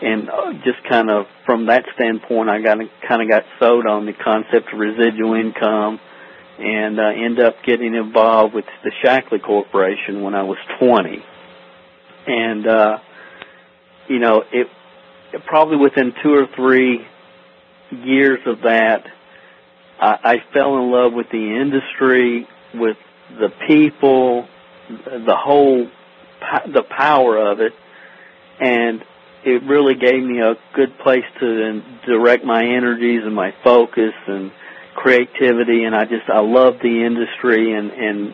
and just kind of from that standpoint, I got sold on the concept of residual income, and ended up getting involved with the Shaklee Corporation when I was 20. And it probably within 2 or 3 years of that, I fell in love with the industry, with the people, the power of it, and it really gave me a good place to direct my energies and my focus and creativity, and I love the industry, and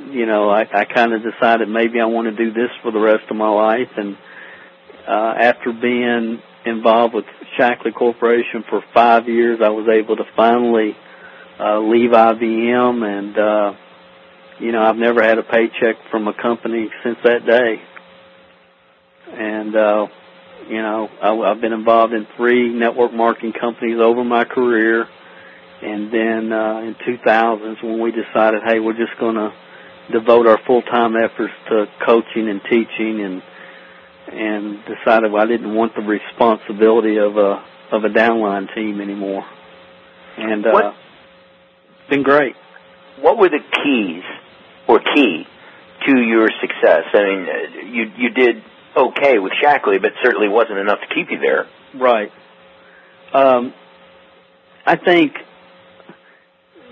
I kind of decided maybe I want to do this for the rest of my life. And after being involved with Shaklee Corporation for 5 years, I was able to finally leave IBM, and I've never had a paycheck from a company since that day. And I've been involved in 3 network marketing companies over my career, and then in 2000 is when we decided, hey, we're just going to devote our full-time efforts to coaching and teaching, and decided I didn't want the responsibility of a downline team anymore. And it's been great. What were the key to your success? I mean, you did okay with Shaklee, but certainly wasn't enough to keep you there. Right. I think,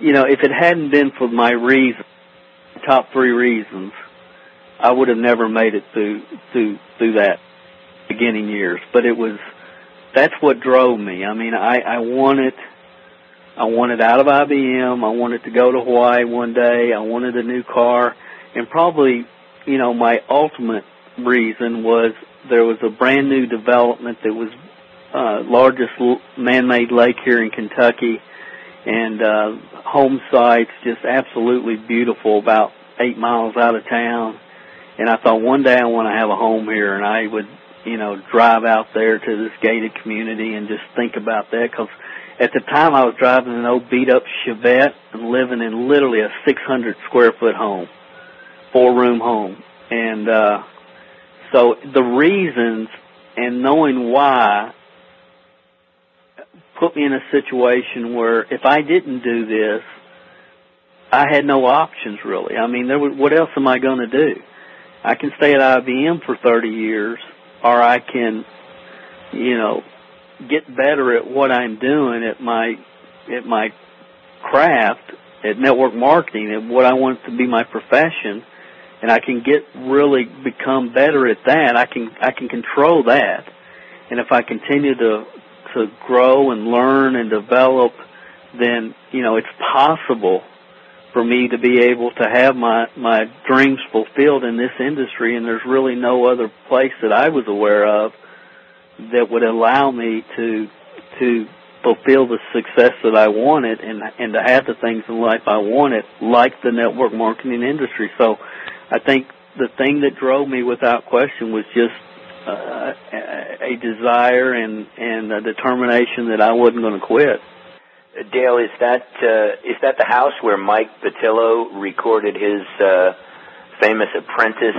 if it hadn't been for my top 3 reasons, I would have never made it through that beginning years. But that's what drove me. I mean, I wanted out of IBM. I wanted to go to Hawaii one day. I wanted a new car, and probably, my ultimate reason was there was a brand new development that was largest man-made lake here in Kentucky, and home sites just absolutely beautiful, about 8 miles out of town. And I thought, one day I want to have a home here, and I would, you know, drive out there to this gated community and just think about that, because at the time I was driving an old beat-up Chevette and living in literally a 600-square-foot home, four-room home. And so the reasons and knowing why put me in a situation where if I didn't do this, I had no options, really. I mean, what else am I going to do? I can stay at IBM for 30 years, or I can, you know, get better at what I'm doing at my craft, at network marketing, at what I want to be my profession, and I can become better at that. I can control that, and if I continue to grow and learn and develop, then, you know, it's possible for me to be able to have my dreams fulfilled in this industry, and there's really no other place that I was aware of that would allow me to fulfill the success that I wanted and to have the things in life I wanted, like the network marketing industry. So I think the thing that drove me without question was just a desire and a determination that I wasn't going to quit. Dale, is that the house where Mike Batillo recorded his famous Apprentice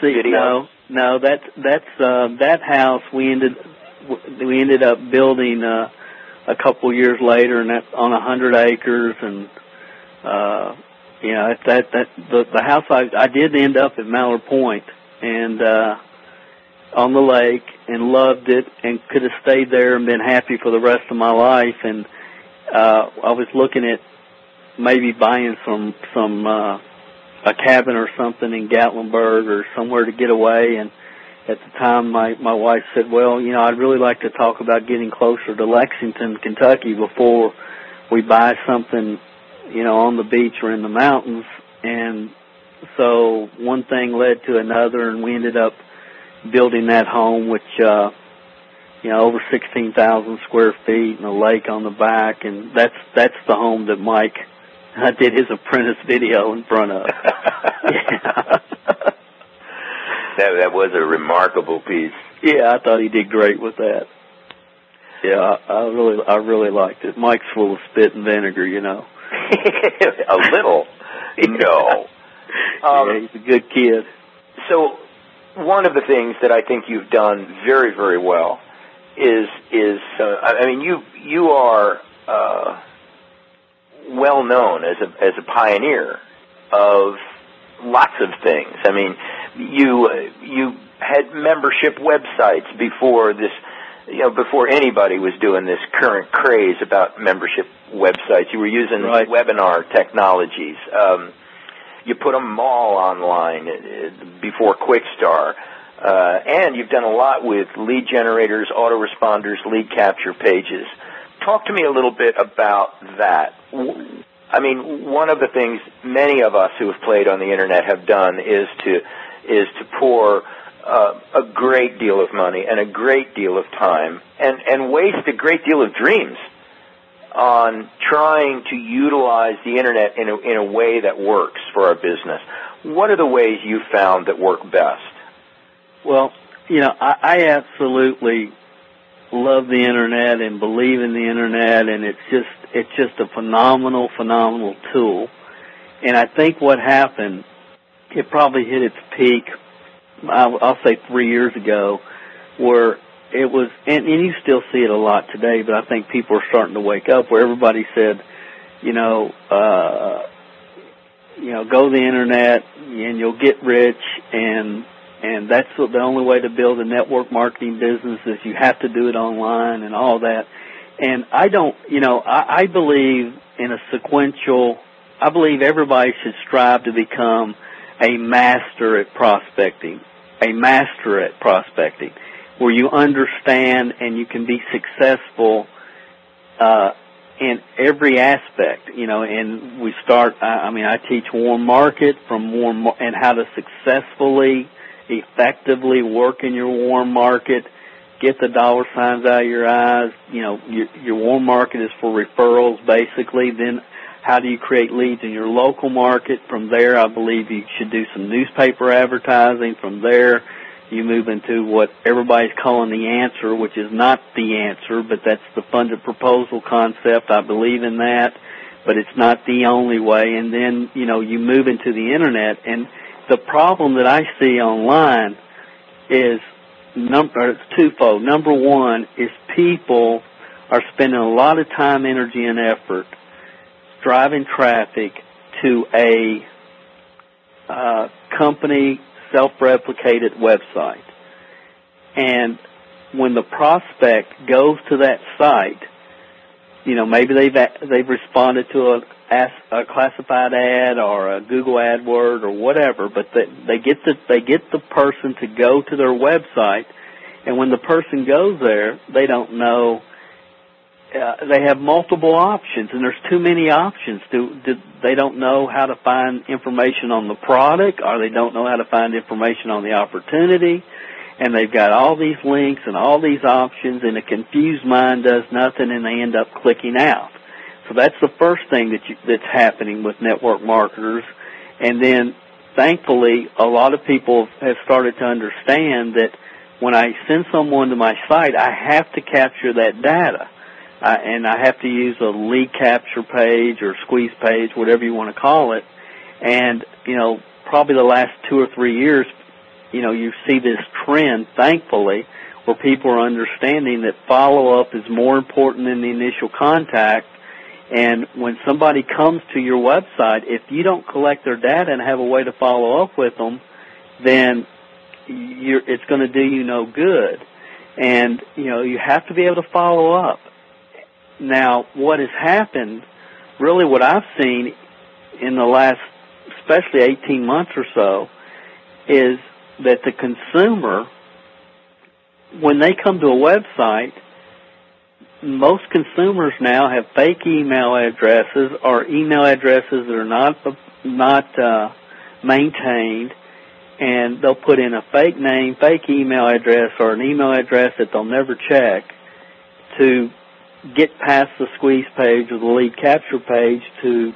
video? No, that's that house we ended up building a couple years later, and that's on 100 acres, and you know, the house I did end up at Mallor Point, and on the lake, and loved it, and could have stayed there and been happy for the rest of my life. And I was looking at maybe buying a cabin or something in Gatlinburg or somewhere to get away. And at the time, my wife said, well, you know, I'd really like to talk about getting closer to Lexington, Kentucky, before we buy something, you know, on the beach or in the mountains. And so one thing led to another, and we ended up building that home, which, you know, over 16,000 square feet and a lake on the back. And that's the home that Mike did his Apprentice video in front of. Yeah. That was a remarkable piece. Yeah, I thought he did great with that. Yeah, I really liked it. Mike's full of spit and vinegar, you know. A little. No. Yeah, he's a good kid. So one of the things that I think you've done very, very well is you are well known as a pioneer of lots of things. I mean, you had membership websites before this, you know, before anybody was doing this current craze about membership websites. You were using webinar technologies. You put them all online before QuickStar. And you've done a lot with lead generators, autoresponders, lead capture pages. Talk to me a little bit about that. I mean, one of the things many of us who have played on the Internet have done is to pour a great deal of money and a great deal of time and waste a great deal of dreams on trying to utilize the Internet in a way that works for our business. What are the ways you found that work best? Well, you know, I absolutely love the Internet and believe in the Internet, and it's just a phenomenal tool. And I think what happened, it probably hit its peak, I'll say 3 years ago, where it was, and you still see it a lot today, but I think people are starting to wake up, where everybody said, you know, go to the Internet and you'll get rich, and that's the only way to build a network marketing business is you have to do it online and all that. And I don't, you know, I believe in a sequential, I believe everybody should strive to become a master at prospecting, where you understand and you can be successful in every aspect, you know. And we start, I mean, I teach warm market and how to successfully effectively work in your warm market, get the dollar signs out of your eyes. You know, your warm market is for referrals, basically. Then how do you create leads in your local market? From there, I believe you should do some newspaper advertising. From there, you move into what everybody's calling the answer, which is not the answer, but that's the funded proposal concept. I believe in that, but it's not the only way. And then, you know, you move into the internet. And the problem that I see online is it's twofold. Number one is people are spending a lot of time, energy, and effort driving traffic to a company self-replicated website. And when the prospect goes to that site, you know, maybe they've responded to a classified ad or a Google AdWord or whatever, but they get the person to go to their website, and when the person goes there, they don't know. They have multiple options, and there's too many options. They don't know how to find information on the product, or they don't know how to find information on the opportunity, and they've got all these links and all these options, and a confused mind does nothing, and they end up clicking out. So that's the first thing that's happening with network marketers. And then, thankfully, a lot of people have started to understand that when I send someone to my site, I have to capture that data. And I have to use a lead capture page or squeeze page, whatever you want to call it. And, you know, probably the last 2 or 3 years, you know, you see this trend, thankfully, where people are understanding that follow-up is more important than the initial contact. And when somebody comes to your website, if you don't collect their data and have a way to follow up with them, then it's going to do you no good. And, you know, you have to be able to follow up. Now, what has happened, really what I've seen in the last, especially 18 months or so, is that the consumer, when they come to a website, most consumers now have fake email addresses or email addresses that are not maintained, and they'll put in a fake name, fake email address, or an email address that they'll never check to get past the squeeze page or the lead capture page to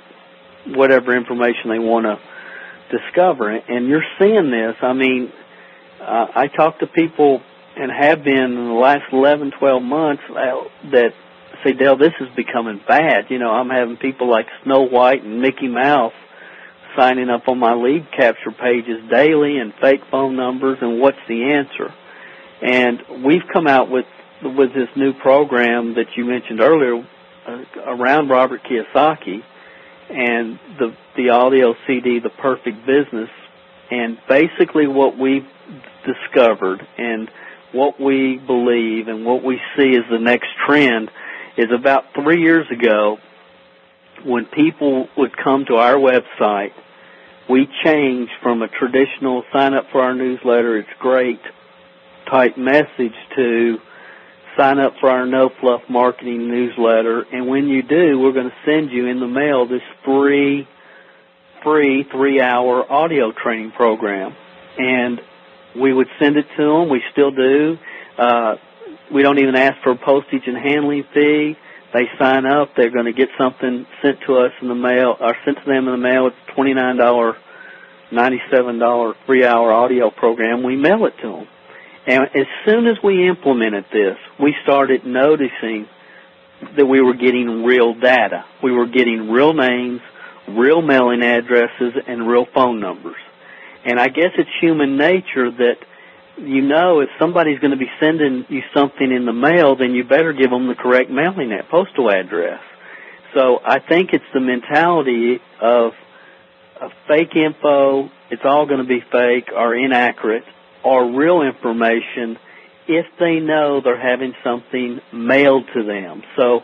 whatever information they want to discover. And you're seeing this. I mean, I talk to people and have been in the last 11, 12 months that say, Dale, this is becoming bad. You know, I'm having people like Snow White and Mickey Mouse signing up on my lead capture pages daily and fake phone numbers and what's the answer. And we've come out with this new program that you mentioned earlier around Robert Kiyosaki and the audio CD, The Perfect Business. And basically what we've discovered and what we believe and what we see as the next trend is about 3 years ago when people would come to our website, we changed from a traditional sign up for our newsletter, it's great type message to sign up for our No Fluff marketing newsletter, and when you do, we're going to send you in the mail this free 3-hour audio training program. And we would send it to them. We still do. We don't even ask for a postage and handling fee. They sign up. They're going to get something sent to us in the mail, or sent to them in the mail. It's $29, $97 3-hour audio program. We mail it to them. And as soon as we implemented this, we started noticing that we were getting real data. We were getting real names, real mailing addresses, and real phone numbers. And I guess it's human nature that, you know, if somebody's going to be sending you something in the mail, then you better give them the correct mailing postal address. So I think it's the mentality of fake info, it's all going to be fake or inaccurate, or real information if they know they're having something mailed to them. So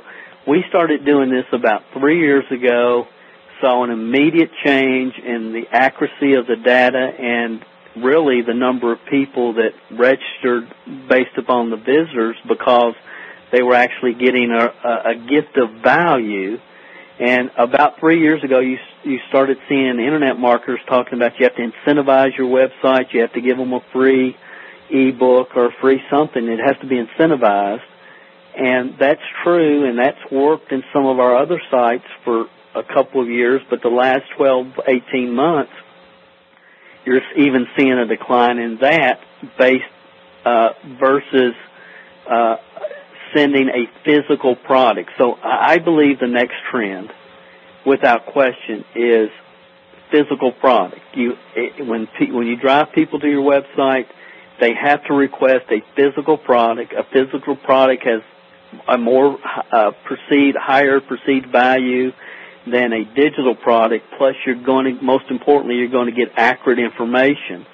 we started doing this about 3 years ago, saw an immediate change in the accuracy of the data and really the number of people that registered based upon the visitors because they were actually getting a gift of value. And about 3 years ago, you started seeing internet marketers talking about you have to incentivize your website, you have to give them a free ebook or free something. It has to be incentivized. And that's true, and that's worked in some of our other sites for a couple of years, but the last 12, 18 months, you're even seeing a decline in that based versus sending a physical product. So I believe the next trend, without question, is physical product. When you drive people to your website, they have to request a physical product. A physical product has a more higher perceived value than a digital product. Plus, you're going to, most importantly, you're going to get accurate information.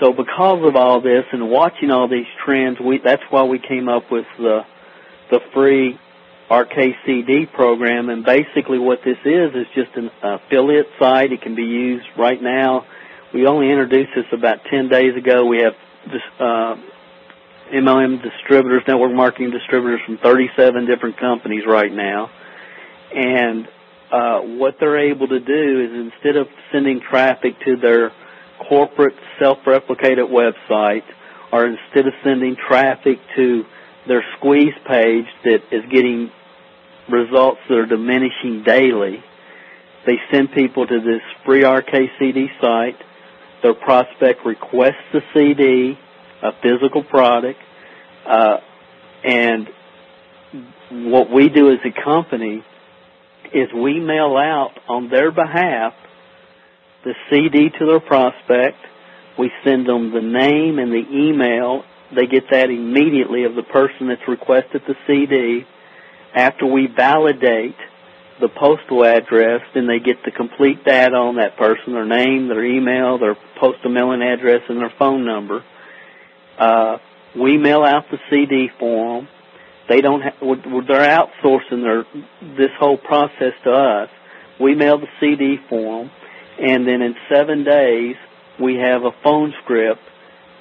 So, because of all this and watching all these trends, that's why we came up with the free RKCD program. And basically, what this is just an affiliate site. It can be used right now. We only introduced this about 10 days ago. We have MLM distributors, network marketing distributors from 37 different companies right now. And what they're able to do is, instead of sending traffic to their corporate self-replicated website, or instead of sending traffic to their squeeze page that is getting results that are diminishing daily, they send people to this free RKCD site. Their prospect requests the CD, a physical product, and what we do as a company is we mail out on their behalf the CD to their prospect. We send them the name and the email. They get that immediately of the person that's requested the CD. After we validate the postal address, then they get the complete data on that person, their name, their email, their postal mailing address, and their phone number. We mail out the CD for them. They don't they're outsourcing this whole process to us. We mail the CD for them. And then in 7 days, we have a phone script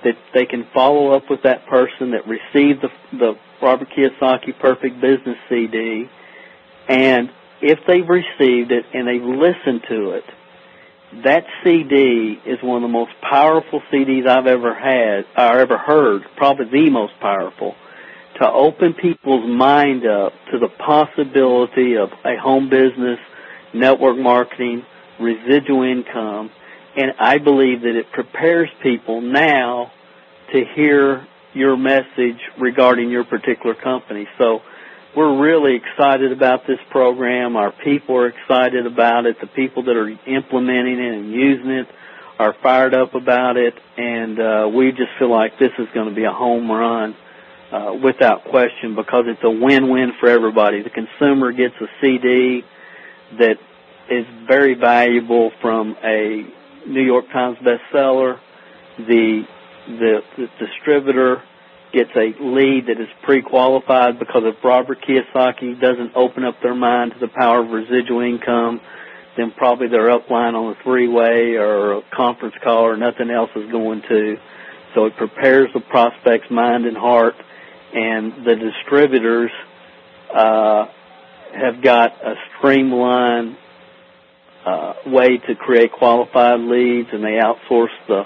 that they can follow up with that person that received the Robert Kiyosaki Perfect Business CD. And if they've received it and they've listened to it, that CD is one of the most powerful CDs I've ever had, or ever heard, probably the most powerful, to open people's mind up to the possibility of a home business, network marketing, residual income, and I believe that it prepares people now to hear your message regarding your particular company. So we're really excited about this program. Our people are excited about it. The people that are implementing it and using it are fired up about it, and we just feel like this is going to be a home run without question, because it's a win-win for everybody. The consumer gets a CD that is very valuable from a New York Times bestseller. The distributor gets a lead that is pre-qualified, because if Robert Kiyosaki doesn't open up their mind to the power of residual income, then probably their upline on a three-way or a conference call or nothing else is going to. So it prepares the prospect's mind and heart, and the distributors have got a streamlined way to create qualified leads, and they outsource the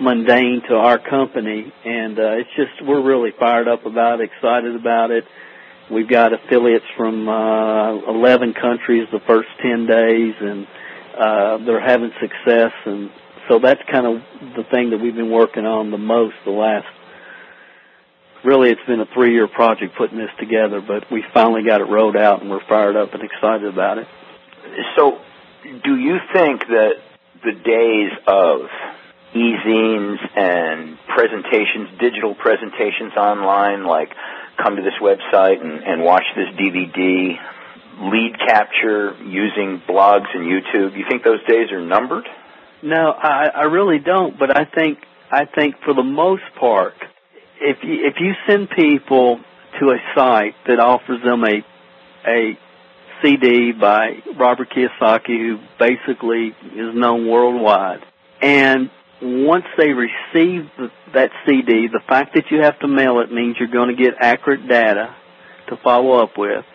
mundane to our company. And it's just, we're really fired up about it, excited about it. We've got affiliates from 11 countries the first 10 days, and they're having success. And so that's kind of the thing that we've been working on the most really it's been a 3-year project putting this together, but we finally got it rolled out, and we're fired up and excited about it. So do you think that the days of e-zines and presentations, digital presentations online, like come to this website and watch this DVD, lead capture using blogs and YouTube, you think those days are numbered? No, I really don't. But I think for the most part, if you send people to a site that offers them a CD by Robert Kiyosaki, who basically is known worldwide. And once they receive that CD, the fact that you have to mail it means you're going to get accurate data to follow up with.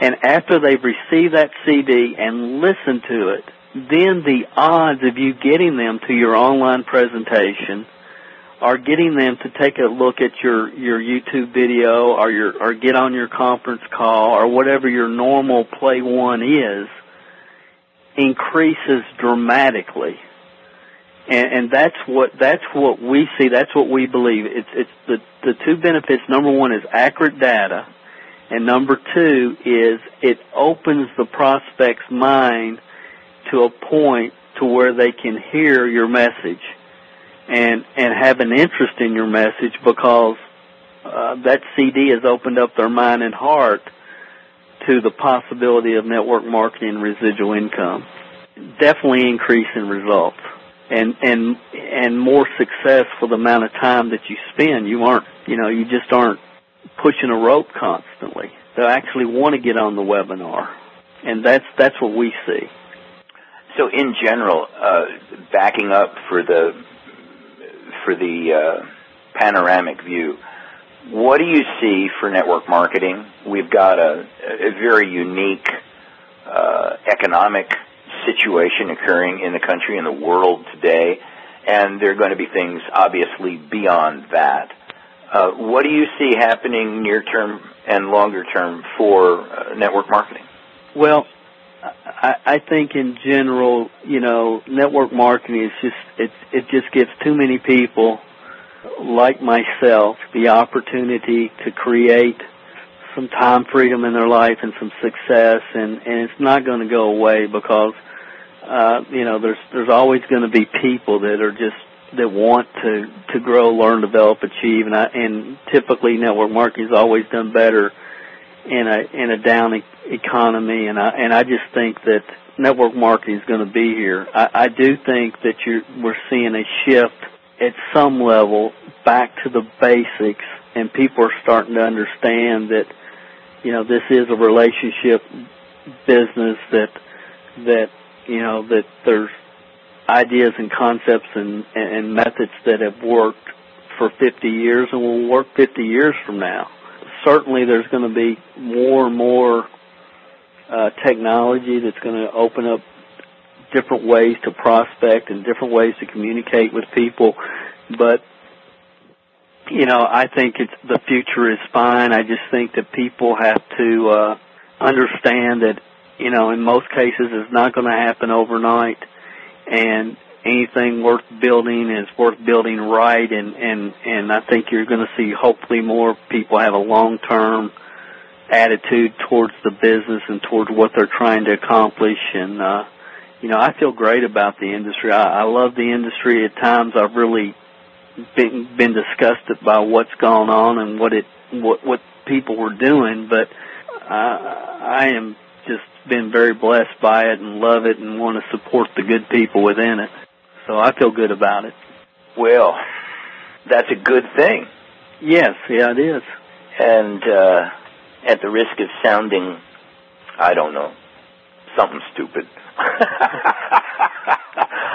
And after they've received that CD and listened to it, then the odds of you getting them to your online presentation or getting them to take a look at your YouTube video or get on your conference call or whatever your normal play one is increases dramatically. And that's what we see, that's what we believe. It's the two benefits. Number one is accurate data, and number two is it opens the prospect's mind to a point to where they can hear your message and have an interest in your message, because that CD has opened up their mind and heart to the possibility of network marketing and residual income. Definitely increase in results. And more success for the amount of time that you spend. You just aren't pushing a rope constantly. They actually want to get on the webinar, and that's what we see. So in general, backing up for the panoramic view, what do you see for network marketing? We've got a very unique economic situation occurring in the country and the world today, and there are going to be things obviously beyond that. What do you see happening near term and longer term for network marketing? Well, I think in general, network marketing is just gives too many people like myself the opportunity to create some time freedom in their life and some success, and it's not going to go away, because there's always going to be people that want to grow, learn, develop, achieve, and typically network marketing is always done better in a down economy, and I just think that network marketing is going to be here. I do think that we're seeing a shift at some level back to the basics, and people are starting to understand that this is a relationship business, that there's ideas and concepts and methods that have worked for 50 years and will work 50 years from now. Certainly there's going to be more and more technology that's going to open up different ways to prospect and different ways to communicate with people. But I think the future is fine. I just think that people have to understand that, in most cases it's not going to happen overnight, and anything worth building is worth building right, and I think you're going to see hopefully more people have a long-term attitude towards the business and towards what they're trying to accomplish, and I feel great about the industry. I love the industry. At times I've really been disgusted by what's gone on and what people were doing, but I am just been very blessed by it and love it and want to support the good people within it. So I feel good about it. Well, that's a good thing. Yes, yeah, it is. And at the risk of sounding, I don't know, something stupid.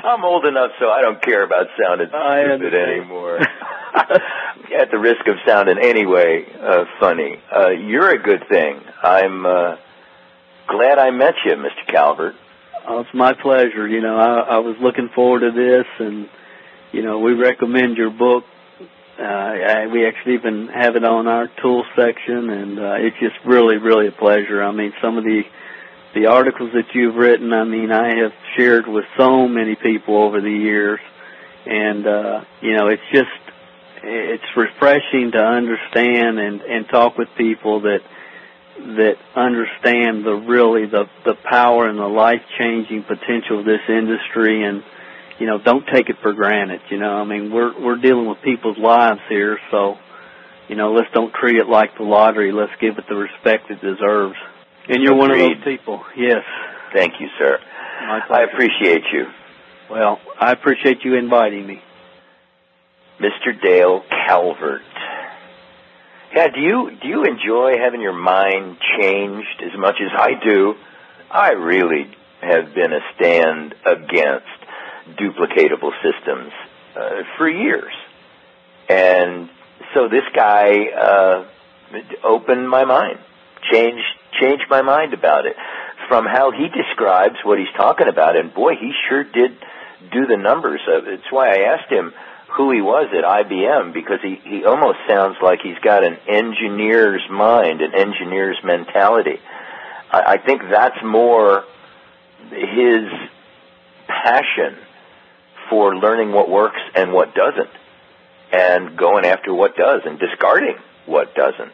I'm old enough, so I don't care about sounding stupid anymore. At the risk of sounding anyway funny, you're a good thing. I'm glad I met you, Mr. Calvert. Oh, it's my pleasure. I was looking forward to this, and we recommend your book. We actually even have it on our tool section, and it's just really, really a pleasure. I mean, some of the articles that you've written, I have shared with so many people over the years, and it's refreshing to understand and talk with people that understand the power and the life-changing potential of this industry, and don't take it for granted. We're dealing with people's lives here, so let's don't treat it like the lottery. Let's give it the respect it deserves. And you're one of those people. Yes. Thank you, sir. I appreciate you. Well, I appreciate you inviting me. Mr. Dale Calvert. Yeah, do you enjoy having your mind changed as much as I do? I really have been a stand against duplicatable systems for years. And so this guy opened my mind, changed changed my mind about it. From how he describes what he's talking about, and boy, he sure did do the numbers. It's why I asked him who he was at IBM, because he almost sounds like he's got an engineer's mind, an engineer's mentality. I think that's more his passion for learning what works and what doesn't, and going after what does and discarding what doesn't.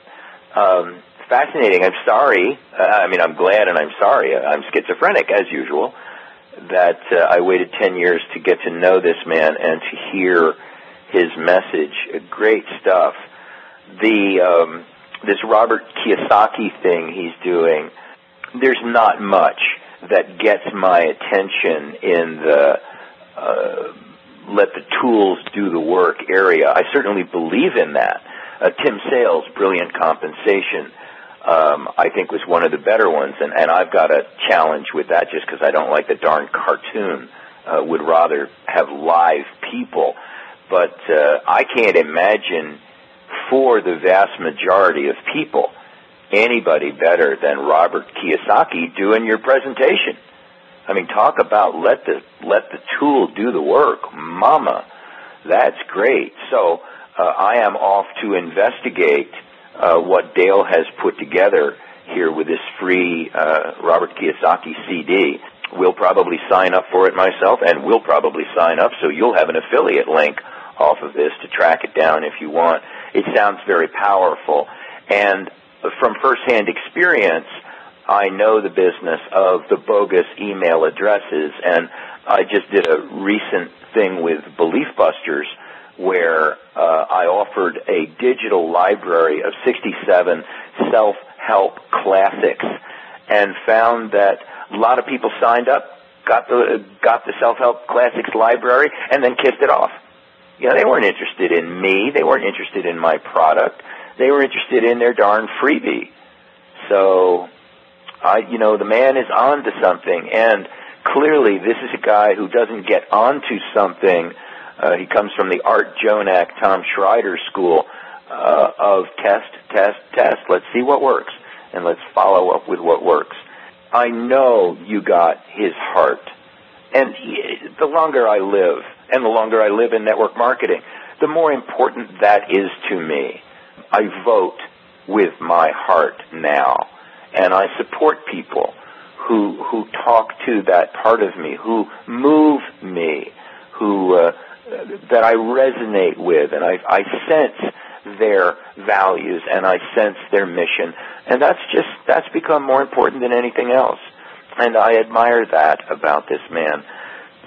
Fascinating. I'm sorry. I mean, I'm glad and I'm sorry. I'm schizophrenic, as usual, that I waited 10 years to get to know this man and to hear his message. Great stuff. This Robert Kiyosaki thing he's doing, there's not much that gets my attention in the let the tools do the work area. I certainly believe in that. Tim Sales, Brilliant Compensation, I think was one of the better ones, and I've got a challenge with that just because I don't like the darn cartoon. Would rather have live people. But I can't imagine for the vast majority of people anybody better than Robert Kiyosaki doing your presentation. I mean, talk about let the tool do the work. Mama, that's great. So I am off to investigate what Dale has put together here with this free Robert Kiyosaki CD. We'll probably sign up for it myself, and we'll probably sign up, so you'll have an affiliate link off of this to track it down if you want. It sounds very powerful. And from firsthand experience, I know the business of the bogus email addresses, and I just did a recent thing with Belief Busters where I offered a digital library of 67 self-help classics and found that a lot of people signed up, got the self-help classics library, and then kissed it off. You know, they weren't interested in me. They weren't interested in my product. They were interested in their darn freebie. So, you know, the man is on to something, and clearly this is a guy who doesn't get onto something. He comes from the Art Jonak, Tom Schrider school of test, test, test. Let's see what works, and let's follow up with what works. I know you got his heart, and the longer I live, and the longer I live in network marketing, the more important that is to me. I vote with my heart now, and I support people who talk to that part of me, who move me, who that I resonate with, and I sense their values, and I sense their mission, and that's become more important than anything else, and I admire that about this man.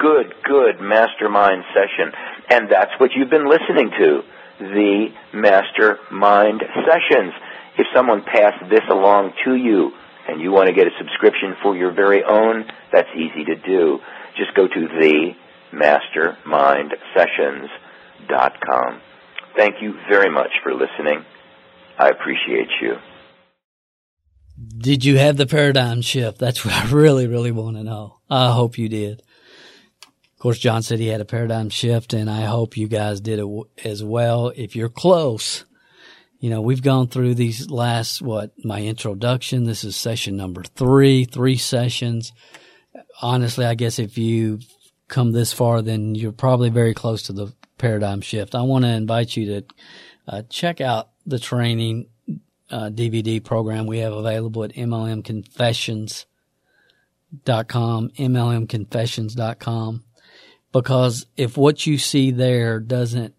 Good mastermind session, and that's what you've been listening to, the Mastermind Sessions. If someone passed this along to you and you want to get a subscription for your very own, that's easy to do. Just go to the MastermindSessions.com. Thank you very much for listening. I appreciate you. Did you have the paradigm shift? That's what I really, really want to know. I hope you did. Of course, John said he had a paradigm shift, and I hope you guys did it as well. If you're close, you know, we've gone through these last, my introduction. This is session number 3 sessions. Honestly, I guess if you come this far, then you're probably very close to the paradigm shift. I want to invite you to check out the training DVD program we have available at MLMconfessions.com, MLMconfessions.com, because if what you see there doesn't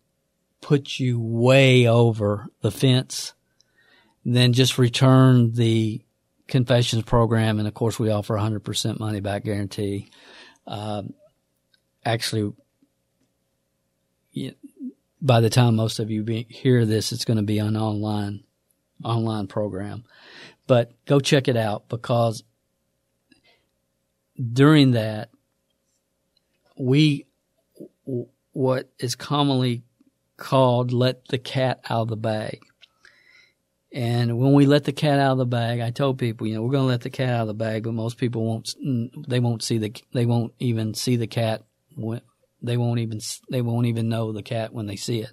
put you way over the fence, then just return the confessions program. And of course, we offer 100% money back guarantee. Actually, by the time most of you hear this, it's going to be an online program. But go check it out, because during that, what is commonly called let the cat out of the bag. And when we let the cat out of the bag, I told people, you know, we're going to let the cat out of the bag, but most people won't even see the cat. They won't even know the cat when they see it.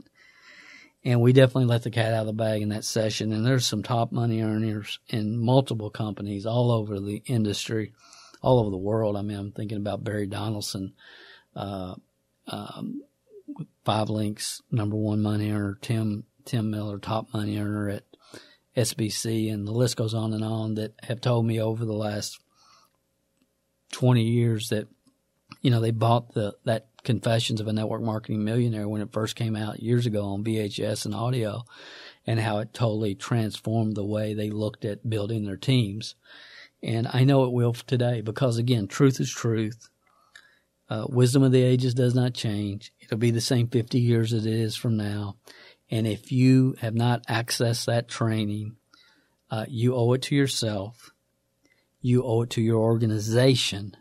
And we definitely let the cat out of the bag in that session. And there's some top money earners in multiple companies all over the industry, all over the world. I mean, I'm thinking about Barry Donaldson, Five Links, number one money earner, Tim Miller, top money earner at SBC, and the list goes on and on, that have told me over the last 20 years that, you know, they bought that Confessions of a Network Marketing Millionaire when it first came out years ago on VHS and audio, and how it totally transformed the way they looked at building their teams. And I know it will today, because again, truth is truth. Wisdom of the ages does not change. It'll be the same 50 years as it is from now. And if you have not accessed that training, you owe it to yourself. You owe it to your organization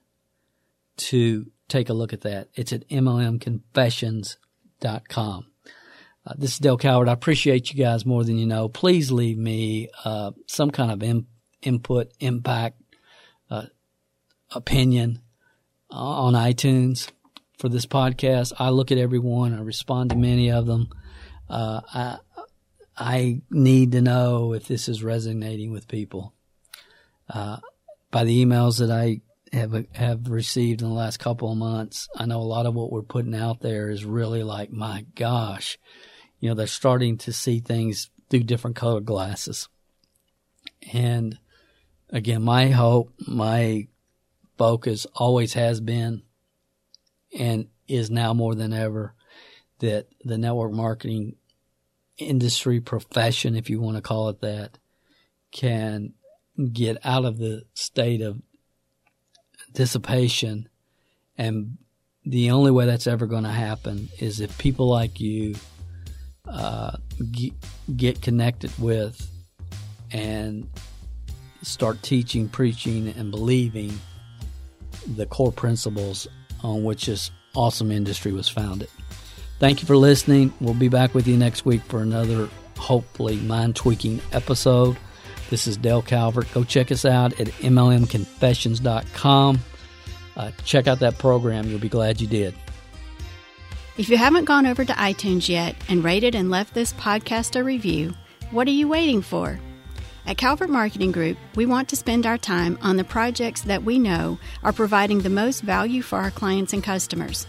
to take a look at that. It's at MLMconfessions.com. This is Dale Calvert. I appreciate you guys more than you know. Please leave me some kind of input, impact, opinion on iTunes for this podcast. I look at everyone. I respond to many of them. I need to know if this is resonating with people. By the emails that I have received in the last couple of months, I know a lot of what we're putting out there is really like, my gosh, you know, they're starting to see things through different colored glasses. And again, my hope, my focus always has been and is now more than ever that the network marketing industry profession, if you want to call it that, can get out of the state of dissipation. And the only way that's ever going to happen is if people like you get connected with and start teaching, preaching, and believing the core principles on which this awesome industry was founded. Thank you for listening. We'll be back with you next week for another, hopefully, mind-tweaking episode. This is Dale Calvert. Go check us out at MLMconfessions.com. Check out that program. You'll be glad you did. If you haven't gone over to iTunes yet and rated and left this podcast a review, what are you waiting for? At Calvert Marketing Group, we want to spend our time on the projects that we know are providing the most value for our clients and customers.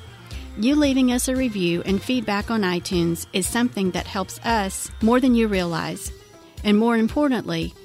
You leaving us a review and feedback on iTunes is something that helps us more than you realize. And more importantly,